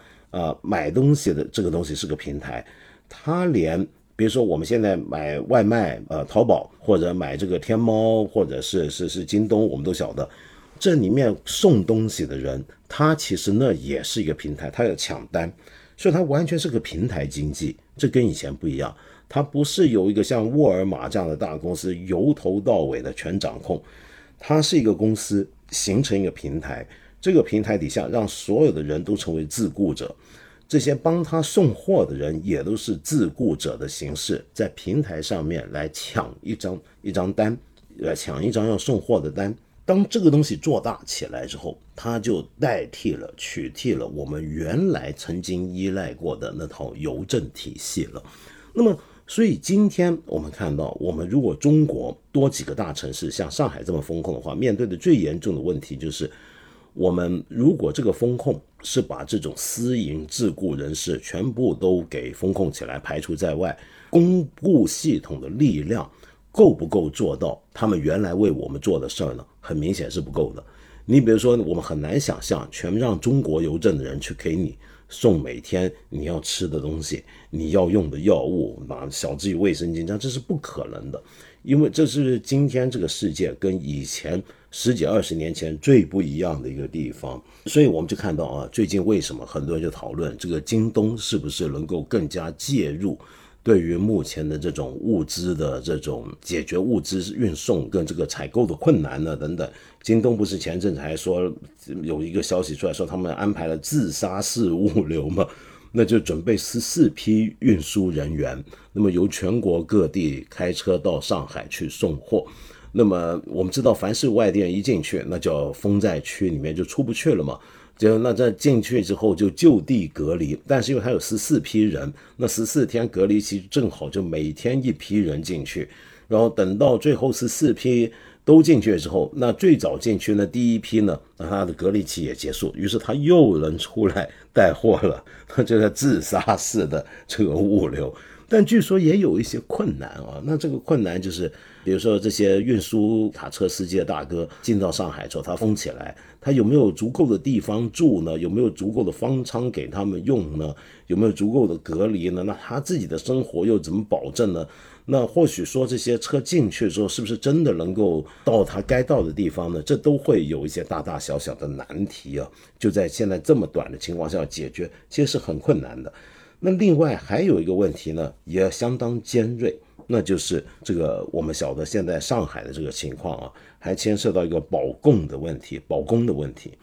买东西的这个东西是个平台，他连比如说我们现在买外卖淘宝，或者买这个天猫，或者是京东，我们都晓得这里面送东西的人，他其实那也是一个平台，他要抢单，所以它完全是个平台经济。这跟以前不一样，它不是有一个像沃尔玛这样的大公司由头到尾的全掌控，它是一个公司形成一个平台，这个平台底下让所有的人都成为自雇者，这些帮他送货的人也都是自雇者的形式，在平台上面来抢一张单，抢一张要送货的单。当这个东西做大起来之后，它就取替了我们原来曾经依赖过的那套邮政体系了。那么所以今天我们看到，我们如果中国多几个大城市像上海这么封控的话，面对的最严重的问题就是，我们如果这个封控是把这种私营自雇人士全部都给封控起来，排除在外，公雇系统的力量够不够做到他们原来为我们做的事儿呢？很明显是不够的。你比如说，我们很难想象全让中国邮政的人去给你送每天你要吃的东西，你要用的药物，小至于卫生巾，这是不可能的。因为这是今天这个世界跟以前十几二十年前最不一样的一个地方。所以我们就看到啊，最近为什么很多人就讨论这个京东是不是能够更加介入对于目前的这种物资的这种解决物资运送跟这个采购的困难呢等等。京东不是前阵子还说有一个消息出来说他们安排了自杀式物流嘛，那就准备14批运输人员，那么由全国各地开车到上海去送货。那么我们知道凡是外地人一进去那就要封在区里面就出不去了嘛，就那在进去之后就地隔离，但是因为它有14批人，那14天隔离期正好就每天一批人进去，然后等到最后14批都进去之后，那最早进去呢第一批呢，那它的隔离期也结束，于是它又能出来带货了，那就是自杀式的这个物流。但据说也有一些困难啊，那这个困难就是比如说这些运输卡车司机的大哥进到上海之后他封起来，他有没有足够的地方住呢？有没有足够的方舱给他们用呢？有没有足够的隔离呢？那他自己的生活又怎么保证呢？那或许说这些车进去之后是不是真的能够到他该到的地方呢？这都会有一些大大小小的难题啊，就在现在这么短的情况下要解决其实是很困难的。那另外还有一个问题呢也相当尖锐，那就是这个我们晓得现在上海的这个情况啊，还牵涉到一个保供的问题。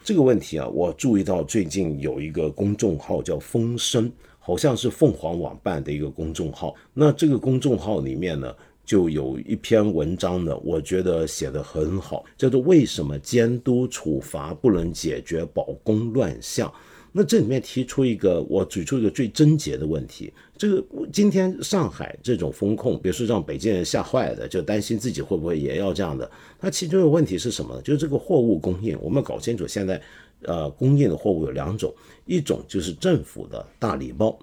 这个问题啊，我注意到最近有一个公众号叫风声，好像是凤凰网办的一个公众号，那这个公众号里面呢就有一篇文章呢，我觉得写得很好，叫做为什么监督处罚不能解决保供乱象。那这里面我举出一个最症结的问题，这个今天上海这种封控，比如说让北京人吓坏的，就担心自己会不会也要这样的，它其中的问题是什么呢？就是这个货物供应，我们搞清楚现在供应的货物有两种，一种就是政府的大礼包，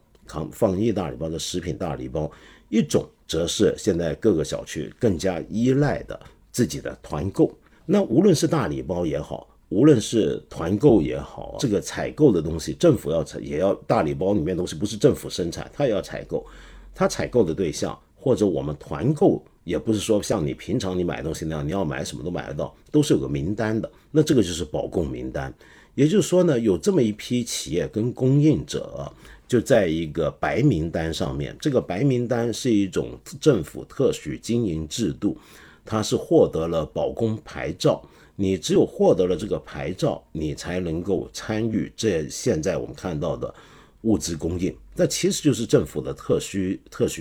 防疫大礼包的食品大礼包，一种则是现在各个小区更加依赖的自己的团购。那无论是大礼包也好，无论是团购也好，这个采购的东西政府也要大礼包里面的东西不是政府生产，它也要采购，它采购的对象或者我们团购也不是说像你平常你买东西那样你要买什么都买得到，都是有个名单的，那这个就是保供名单。也就是说呢，有这么一批企业跟供应者就在一个白名单上面，这个白名单是一种政府特许经营制度，它是获得了保供牌照，你只有获得了这个牌照你才能够参与这现在我们看到的物资供应，那其实就是政府的特许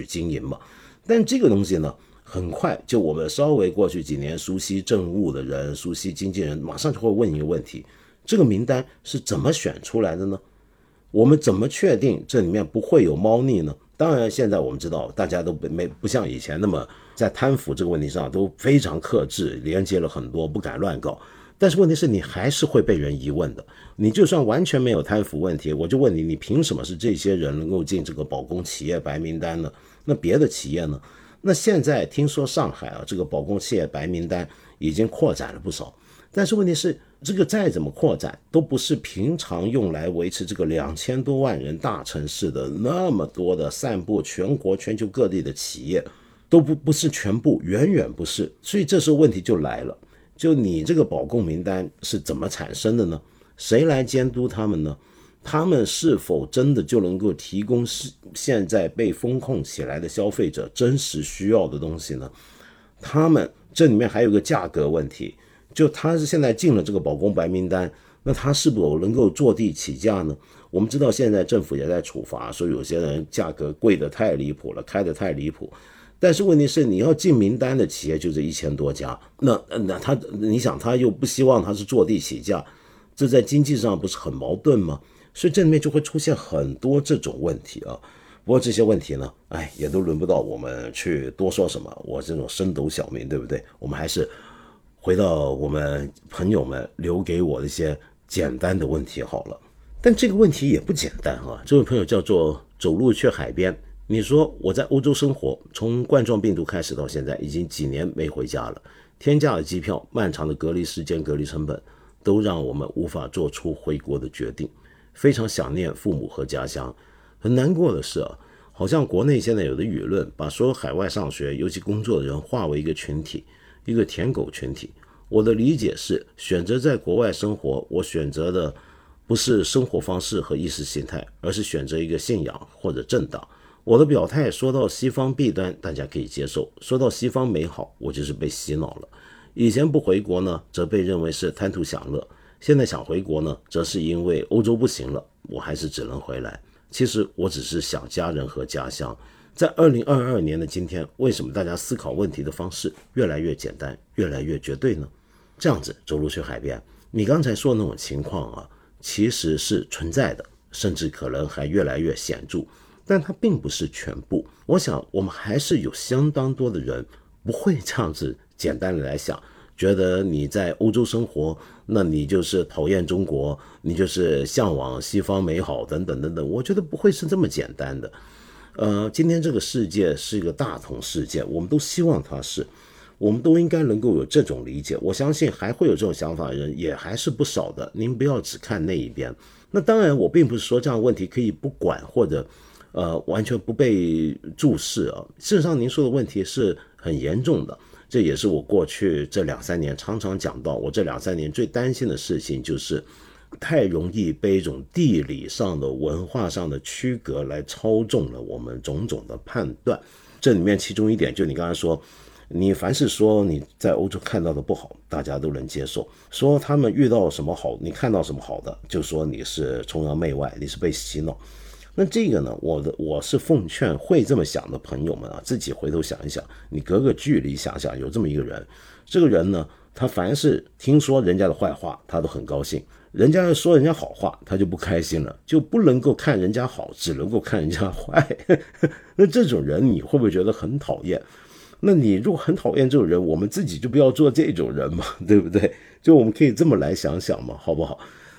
经营嘛。但这个东西呢很快就我们稍微过去几年熟悉政务的人熟悉经纪人马上就会问一个问题，这个名单是怎么选出来的呢？我们怎么确定这里面不会有猫腻呢？当然现在我们知道大家都不像以前那么在贪腐这个问题上都非常克制，连接了很多不敢乱搞，但是问题是你还是会被人疑问的，你就算完全没有贪腐问题，我就问你，你凭什么是这些人能够进这个保供企业白名单呢？那别的企业呢？那现在听说上海这个保供企业白名单已经扩展了不少，但是问题是这个再怎么扩展都不是平常用来维持这个2000多万人大城市的那么多的散布全国全球各地的企业都不是全部，远远不是。所以这时候问题就来了，就你这个保供名单是怎么产生的呢？谁来监督他们呢？他们是否真的就能够提供现在被封控起来的消费者真实需要的东西呢？他们这里面还有个价格问题，就他是现在进了这个保供白名单，那他是否能够坐地起价呢？我们知道现在政府也在处罚，所以有些人价格贵得太离谱了，开得太离谱，但是问题是你要进名单的企业就这1000多家，那他，你想他又不希望他是坐地起价，这在经济上不是很矛盾吗？所以这里面就会出现很多这种问题啊。不过这些问题呢，也都轮不到我们去多说什么，我这种深斗小民，对不对？我们还是回到我们朋友们留给我的一些简单的问题好了。但这个问题也不简单啊，这位朋友叫做走路去海边，你说我在欧洲生活，从冠状病毒开始到现在已经几年没回家了，天价的机票、漫长的隔离时间、隔离成本都让我们无法做出回国的决定，非常想念父母和家乡。很难过的是啊，好像国内现在有的舆论把所有海外上学尤其工作的人划为一个群体，一个舔狗群体。我的理解是，选择在国外生活，我选择的不是生活方式和意识形态，而是选择一个信仰或者政党。我的表态说到西方弊端大家可以接受，说到西方美好我就是被洗脑了。以前不回国呢，则被认为是贪图享乐，现在想回国呢，则是因为欧洲不行了，我还是只能回来。其实我只是想家人和家乡。在2022年的今天，为什么大家思考问题的方式越来越简单，越来越绝对呢？这样子，走路去海边，你刚才说的那种情况啊，其实是存在的，甚至可能还越来越显著，但它并不是全部。我想我们还是有相当多的人不会这样子简单的来想，觉得你在欧洲生活，那你就是讨厌中国，你就是向往西方美好等等等等。我觉得不会是这么简单的。今天这个世界是一个大同世界，我们都希望它是，我们都应该能够有这种理解。我相信还会有这种想法的人也还是不少的，您不要只看那一边。那当然我并不是说这样的问题可以不管，或者完全不被注视啊。事实上您说的问题是很严重的，这也是我过去这2-3年常常讲到，我这2-3年最担心的事情就是太容易被一种地理上的、文化上的区隔来操纵了我们种种的判断。这里面其中一点，就你刚才说，你凡是说你在欧洲看到的不好，大家都能接受，说他们遇到什么好，你看到什么好的，就说你是崇洋媚外，你是被洗脑。那这个呢，我是奉劝会这么想的朋友们啊，自己回头想一想，你隔个距离想想，有这么一个人，这个人呢，他凡是听说人家的坏话他都很高兴，人家要说人家好话他就不开心了，就不能够看人家好，只能够看人家坏那这种人你会不会觉得很讨厌？那你如果很讨厌这种人，我们自己就不要做这种人嘛，对不对？就我们可以这么来想想嘛，好不好？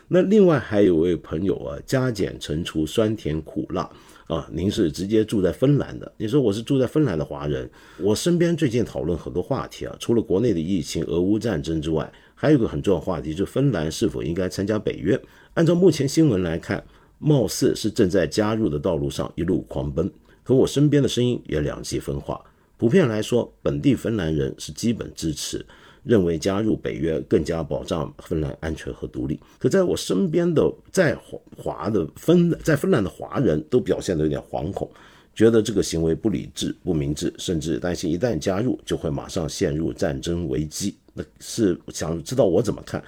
那另外还有位朋友啊，加减乘除酸甜苦辣啊，您是直接住在芬兰的。你说我是住在芬兰的华人，我身边最近讨论很多话题啊，除了国内的疫情、俄乌战争之外，还有一个很重要的话题，就是芬兰是否应该参加北约。按照目前新闻来看，貌似是正在加入的道路上一路狂奔，可我身边的声音也两极分化。普遍来说，本地芬兰人是基本支持，认为加入北约更加保障芬兰安全和独立。可在我身边的在芬兰的华人都表现得有点惶恐，觉得这个行为不理智、不明智，甚至担心一旦加入就会马上陷入战争危机。那是想知道我怎么看。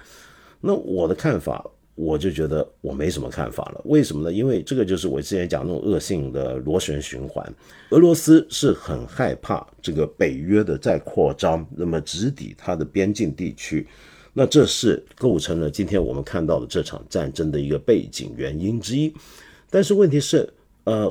那我的看法，我就觉得我没什么看法了。为什么呢？因为这个就是我之前讲那种恶性的螺旋循环。俄罗斯是很害怕这个北约的再扩张，那么直抵它的边境地区，那这是构成了今天我们看到的这场战争的一个背景原因之一。但是问题是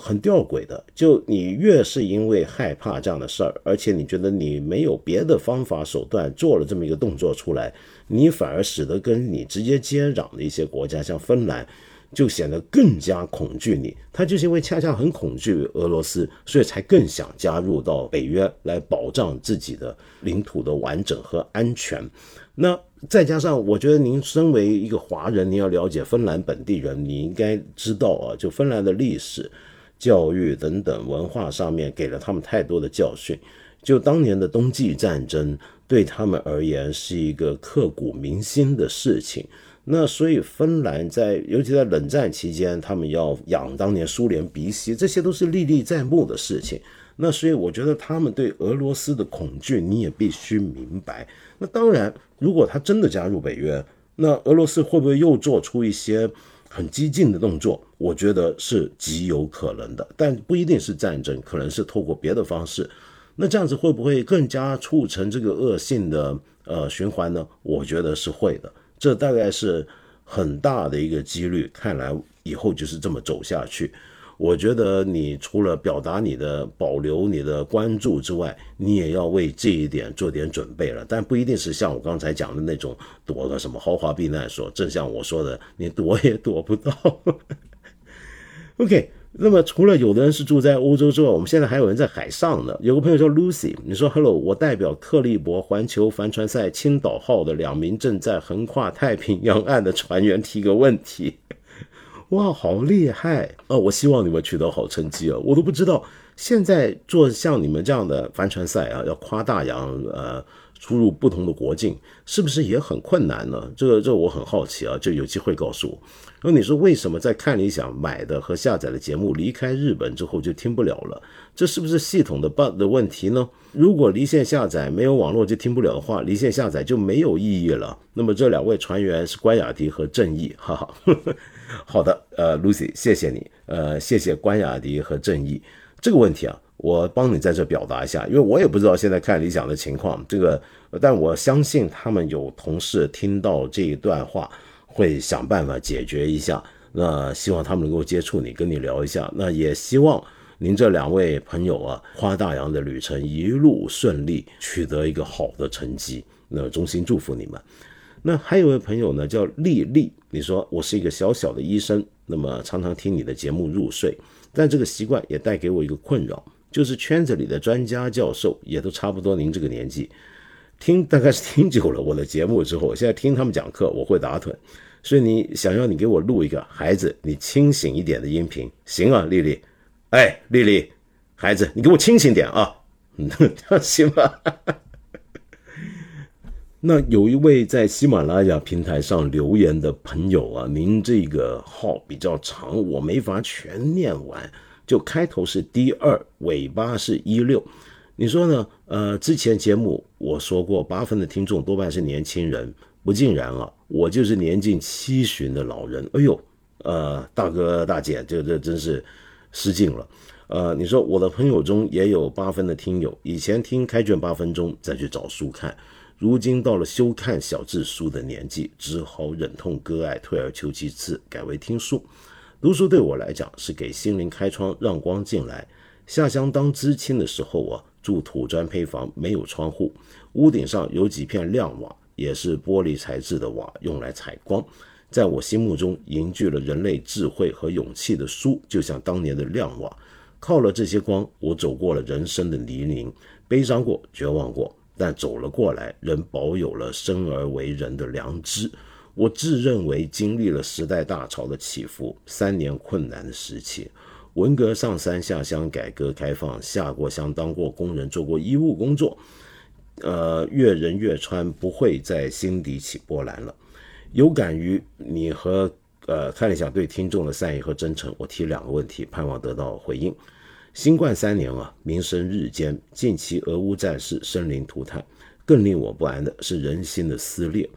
很吊诡的，就你越是因为害怕这样的事儿，而且你觉得你没有别的方法手段做了这么一个动作出来，你反而使得跟你直接接壤的一些国家，像芬兰，就显得更加恐惧你。他就是因为恰恰很恐惧俄罗斯，所以才更想加入到北约来保障自己的领土的完整和安全。那再加上我觉得您身为一个华人，您要了解芬兰本地人，你应该知道啊，就芬兰的历史、教育等等文化上面给了他们太多的教训。就当年的冬季战争对他们而言是一个刻骨铭心的事情。那所以芬兰尤其在冷战期间，他们要仰当年苏联鼻息，这些都是历历在目的事情。那所以我觉得他们对俄罗斯的恐惧你也必须明白。那当然如果他真的加入北约，那俄罗斯会不会又做出一些很激进的动作，我觉得是极有可能的，但不一定是战争，可能是透过别的方式。那这样子会不会更加促成这个恶性的循环呢？我觉得是会的，这大概是很大的一个几率，看来以后就是这么走下去。我觉得你除了表达你的保留你的关注之外，你也要为这一点做点准备了，但不一定是像我刚才讲的那种躲个什么豪华避难所，正像我说的，你躲也躲不到OK， 那么除了有的人是住在欧洲之外，我们现在还有人在海上呢。有个朋友叫 Lucy， 你说 Hello， 我代表克利伯环球帆船赛青岛号的2名正在横跨太平洋岸的船员提个问题。哇，好厉害啊！我希望你们取得好成绩啊！我都不知道现在做像你们这样的帆船赛啊，要跨大洋出入不同的国境，是不是也很困难呢？这我很好奇啊，就有机会告诉我。然后你说为什么在看理想买的和下载的节目离开日本之后就听不了了？这是不是系统的 bug 的问题呢？如果离线下载没有网络就听不了的话，离线下载就没有意义了。那么这2位船员是关雅迪和正义，哈哈。好的，Lucy， 谢谢你，谢谢关雅迪和正义。这个问题啊，我帮你在这表达一下，因为我也不知道现在看理想的情况，这个，但我相信他们有同事听到这一段话，会想办法解决一下。那希望他们能够接触你，跟你聊一下。那也希望您这2位朋友啊，跨大洋的旅程一路顺利，取得一个好的成绩。那衷心祝福你们。那还有一位朋友呢，叫丽丽，你说我是一个小小的医生，那么常常听你的节目入睡，但这个习惯也带给我一个困扰，就是圈子里的专家教授也都差不多您这个年纪，大概是听久了我的节目之后，现在听他们讲课我会打盹，所以想要你给我录一个孩子你清醒一点的音频，行啊丽丽，哎丽丽，孩子你给我清醒点啊，行吧那有一位在喜马拉雅平台上留言的朋友啊，您这个号比较长，我没法全念完，就开头是D2，尾巴是16。你说呢？之前节目我说过，8分的听众多半是年轻人，不尽然啊，我就是年近70的老人。哎呦，大哥大姐，这真是失敬了。你说我的朋友中也有8分的听友，以前听开卷8分钟再去找书看。如今到了休看小字书的年纪，只好忍痛割爱，退而求其次，改为听书。读书对我来讲是给心灵开窗，让光进来。下乡当知青的时候啊，住土砖坯房，没有窗户，屋顶上有几片亮瓦，也是玻璃材质的瓦，用来采光。在我心目中凝聚了人类智慧和勇气的书，就像当年的亮瓦。靠了这些光，我走过了人生的泥泞，悲伤过，绝望过，但走了过来，人保有了生而为人的良知。我自认为经历了时代大潮的起伏，3年困难的时期，文革上山下乡，改革开放，下过乡，当过工人，做过医务工作，越人越穿，不会在心底起波澜了。有感于你和看理想对听众的善意和真诚，我提2个问题，盼望得到回应。新冠3年啊，民生日艰，近期俄乌战事生灵涂炭，更令我不安的是人心的撕裂。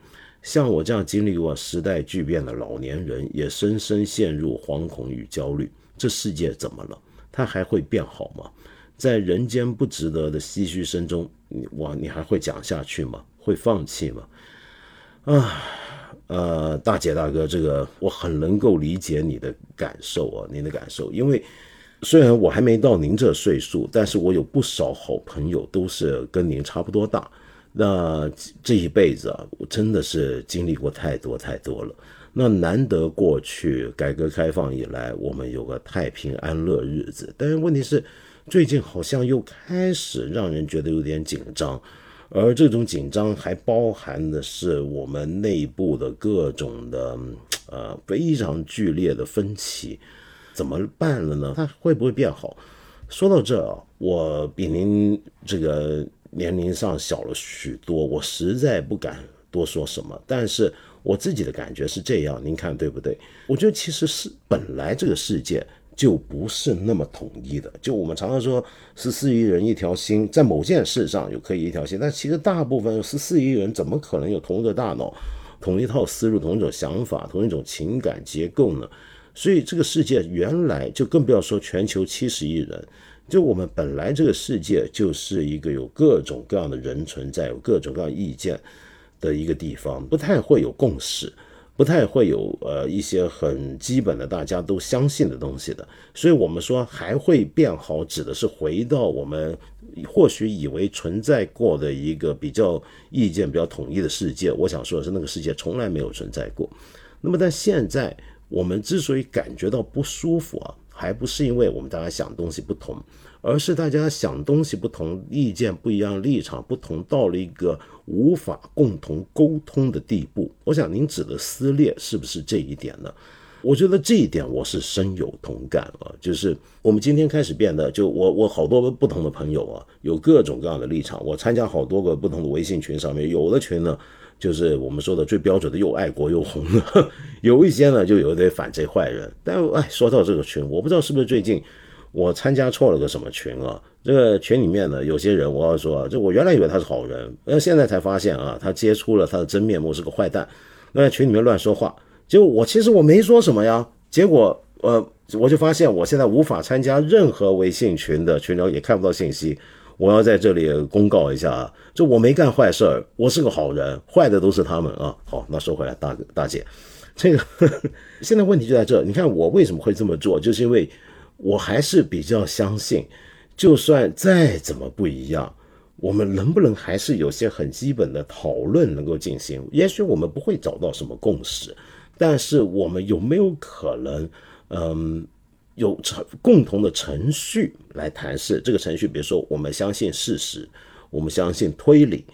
像我这样经历过时代巨变的老年人，也深深陷入惶恐与焦虑。这世界怎么了？它还会变好吗？在人间不值得的唏嘘声中，你还会讲下去吗？会放弃吗？大姐大哥，这个我很能够理解你的感受啊，你的感受，因为虽然我还没到您这岁数，但是我有不少好朋友都是跟您差不多大。那这一辈子啊，我真的是经历过太多太多了。那难得过去改革开放以来，我们有个太平安乐日子，但是问题是，最近好像又开始让人觉得有点紧张，而这种紧张还包含的是我们内部的各种的非常剧烈的分歧。怎么办了呢？它会不会变好？说到这啊，我比您这个年龄上小了许多，我实在不敢多说什么，但是我自己的感觉是这样，您看对不对？我觉得其实是本来这个世界就不是那么统一的，就我们常常说14亿人一条心，在某件事上有可以一条心，但其实大部分14亿人怎么可能有同一个大脑、同一套思路、同一种想法、同一种情感结构呢？所以这个世界原来就更不要说全球70亿人，就我们本来这个世界就是一个有各种各样的人存在，有各种各样意见的一个地方，不太会有共识，不太会有一些很基本的大家都相信的东西的。所以我们说还会变好，指的是回到我们或许以为存在过的一个比较意见比较统一的世界。我想说的是那个世界从来没有存在过。那么但现在我们之所以感觉到不舒服啊，还不是因为我们大家想东西不同，而是大家想东西不同，意见不一样，立场不同，到了一个无法共同沟通的地步。我想您指的撕裂是不是这一点呢？我觉得这一点我是深有同感啊，就是我们今天开始变得，就我好多个不同的朋友啊，有各种各样的立场，我参加好多个不同的微信群，上面有的群呢就是我们说的最标准的又爱国又红的，有一些呢就有点反贼坏人。但说到这个群，我不知道是不是最近我参加错了个什么群啊，这个群里面呢有些人，我要说就我原来以为他是好人，现在才发现啊，他揭出了他的真面目，是个坏蛋，那在群里面乱说话。结果其实我没说什么呀，结果我就发现我现在无法参加任何微信群的群聊，也看不到信息。我要在这里公告一下啊，就我没干坏事儿，我是个好人，坏的都是他们啊。好，那说回来，大姐，这个现在问题就在这。你看我为什么会这么做，就是因为我还是比较相信，就算再怎么不一样，我们能不能还是有些很基本的讨论能够进行？也许我们不会找到什么共识，但是我们有没有可能有共同的程序来谈事？这个程序比如说我们相信事实，我们相信推理，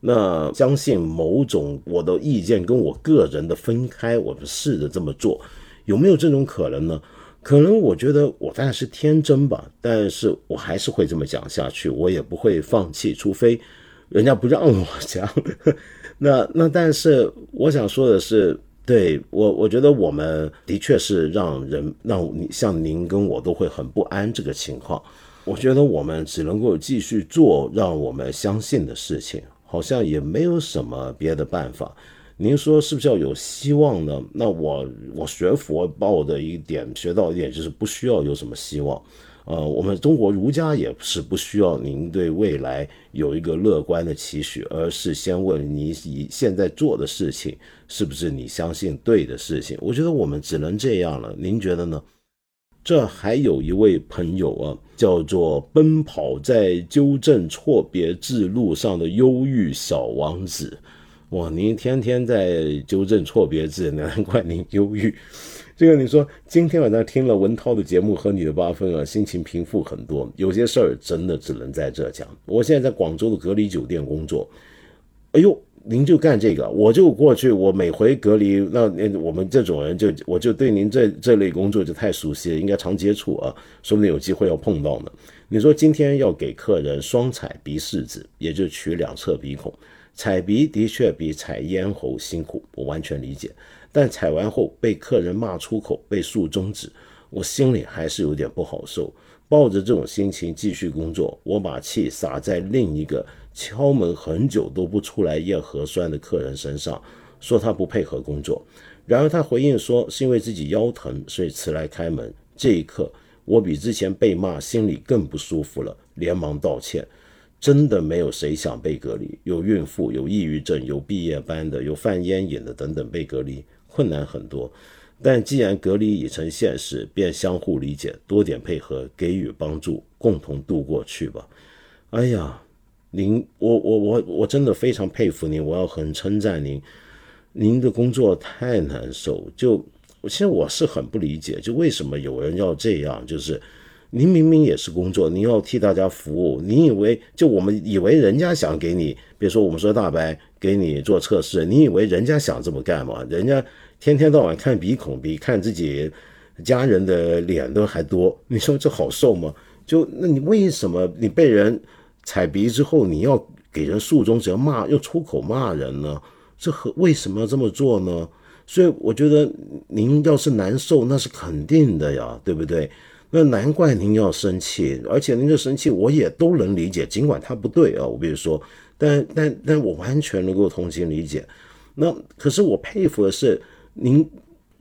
那相信某种我的意见跟我个人的分开，我们试着这么做，有没有这种可能呢？可能我觉得我当然是天真吧，但是我还是会这么讲下去，我也不会放弃，除非人家不让我讲那但是我想说的是，对，我觉得我们的确是让像您跟我都会很不安这个情况。我觉得我们只能够继续做让我们相信的事情，好像也没有什么别的办法。您说是不是要有希望呢？那我学佛报的一点学到一点就是不需要有什么希望。我们中国儒家也是不需要您对未来有一个乐观的期许，而是先问你现在做的事情是不是你相信对的事情。我觉得我们只能这样了，您觉得呢？这还有一位朋友啊，叫做奔跑在纠正错别字路上的忧郁小王子。哇，您天天在纠正错别字，难怪您忧郁。这个你说今天晚上听了文涛的节目和你的8分啊，心情平复很多。有些事儿真的只能在这讲。我现在在广州的隔离酒店工作，哎呦，您就干这个，我就过去，我每回隔离，那我们这种人我就对您这类工作就太熟悉了，应该常接触啊，说不定有机会要碰到呢。你说今天要给客人双采鼻拭子，也就取两侧鼻孔，采鼻的确比采咽喉辛苦，我完全理解。但采完后被客人骂出口，被竖中指，我心里还是有点不好受。抱着这种心情继续工作，我把气撒在另一个敲门很久都不出来验核酸的客人身上，说他不配合工作。然而他回应说是因为自己腰疼，所以迟来开门。这一刻我比之前被骂心里更不舒服了，连忙道歉。真的没有谁想被隔离，有孕妇，有抑郁症，有毕业班的，有犯烟瘾的等等，被隔离困难很多，但既然隔离已成现实，便相互理解，多点配合，给予帮助，共同度过去吧。哎呀，您，我真的非常佩服您，我要很称赞您，您的工作太难受。其实我是很不理解，就为什么有人要这样，就是您明明也是工作，您要替大家服务，你以为就我们以为人家想给你，比如说我们说大白给你做测试，你以为人家想这么干吗？人家天天到晚看鼻孔比看自己家人的脸都还多，你说这好受吗？就那你为什么你被人踩鼻之后你要给人竖中指，要骂，又出口骂人呢？这为什么要这么做呢？所以我觉得您要是难受那是肯定的呀，对不对？那难怪您要生气，而且您的生气我也都能理解，尽管它不对啊，我比如说，但我完全能够同情理解。那可是我佩服的是，您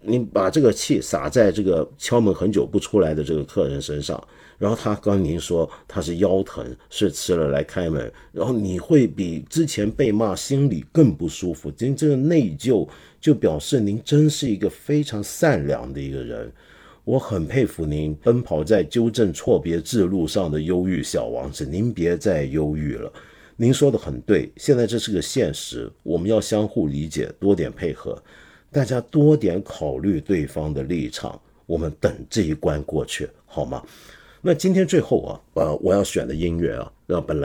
你把这个气撒在这个敲门很久不出来的这个客人身上，然后他刚您说他是腰疼，是迟了来开门，然后你会比之前被骂心里更不舒服。您这个内疚就表示您真是一个非常善良的一个人，我很佩服您奔跑在纠正错别字路上的忧郁小王子，您别再忧郁了。您说的很对，现在这是个现实，我们要相互理解，多点配合，大家多点考虑对方的立场，我们等这一关过去好吗？那今天最后我要选的音乐本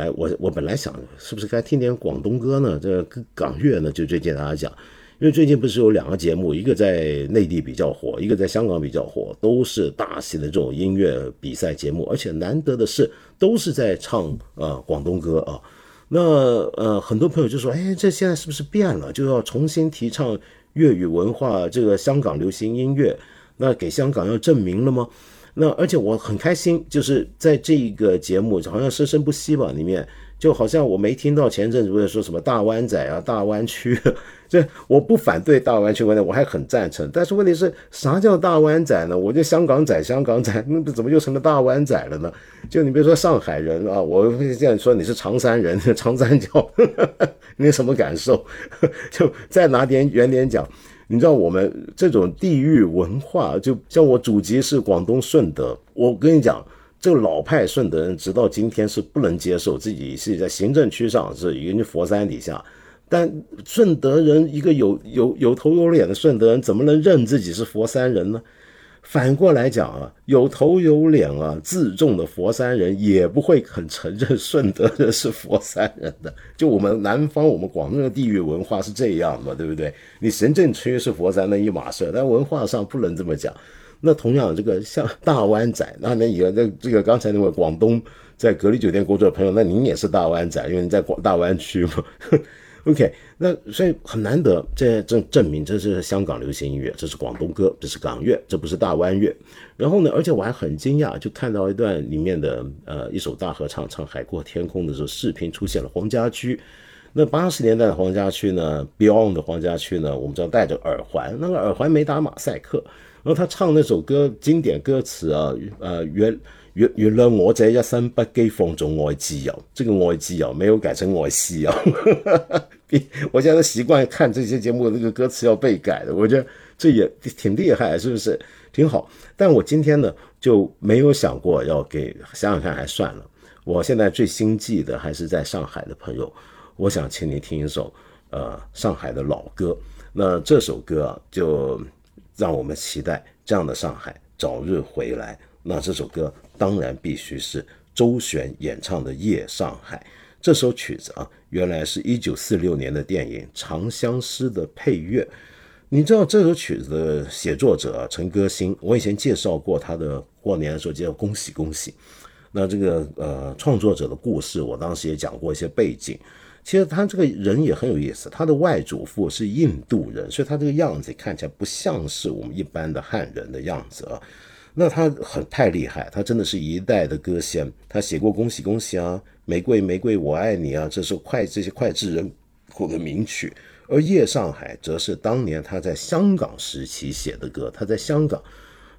来想是不是该听点广东歌呢，这个港乐呢就最近大家讲，因为最近不是有两个节目，一个在内地比较火，一个在香港比较火，都是大型的这种音乐比赛节目，而且难得的是都是在唱广东歌啊。那很多朋友就说，哎，这现在是不是变了，就要重新提倡粤语文化，这个香港流行音乐，那给香港要证明了吗？那而且我很开心，就是在这个节目好像生生不息吧里面，就好像我没听到前阵子不是说什么大湾仔啊大湾区，这我不反对大湾区观点，我还很赞成，但是问题是啥叫大湾仔呢？我就香港仔那怎么就成了大湾仔了呢？就你别说上海人啊，我会这样说你是长山人长三角呵呵，你什么感受就再拿点远点讲，你知道我们这种地域文化，就像我祖籍是广东顺德，我跟你讲这个老派顺德人直到今天是不能接受自己是在行政区上是一个佛山底下，但顺德人一个有头有脸的顺德人怎么能认自己是佛山人呢？反过来讲有头有脸自重的佛山人也不会很承认顺德人是佛山人的，就我们南方我们广东的地域文化是这样嘛，对不对？你行政区是佛山那一码事，但文化上不能这么讲。那同样这个像大湾仔，那你这个刚才那位广东在格力酒店工作的朋友，那您也是大湾仔，因为你在大湾区嘛OK， 那所以很难得，这证明这是香港流行音乐，这是广东歌，这是港乐，这不是大湾乐。然后呢，而且我还很惊讶，就看到一段里面的一首大合唱，唱海阔天空的时候，视频出现了黄家驹。那80年代的黄家驹呢 ，Beyond 的黄家驹呢，我们知道戴着耳环，那个耳环没打马赛克。然后他唱那首歌经典歌词原谅我這一生不羈放縱愛自由，這個愛自由沒有改成愛私有我現在習慣看這些節目那個歌詞要被改的，我覺得这也挺厲害，是不是挺好？但我今天呢就沒有想過要给想想看还算了，我现在最心悸的还是在上海的朋友，我想请你听一首上海的老歌，那这首歌就让我们期待这样的上海早日回来。那这首歌当然必须是周璇演唱的《夜上海》。这首曲子原来是1946年的电影《长相思》的配乐。你知道这首曲子的写作者陈歌辛，我以前介绍过他的，过年的时候介绍恭喜恭喜。那这个创作者的故事，我当时也讲过一些背景。其实他这个人也很有意思，他的外祖父是印度人，所以他这个样子看起来不像是我们一般的汉人的样子啊。那他太厉害，他真的是一代的歌仙，他写过恭喜恭喜啊，玫瑰玫瑰我爱你啊，这是这些脍炙人口的名曲。而夜上海则是当年他在香港时期写的歌，他在香港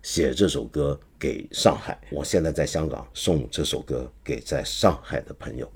写这首歌给上海，我现在在香港送这首歌给在上海的朋友。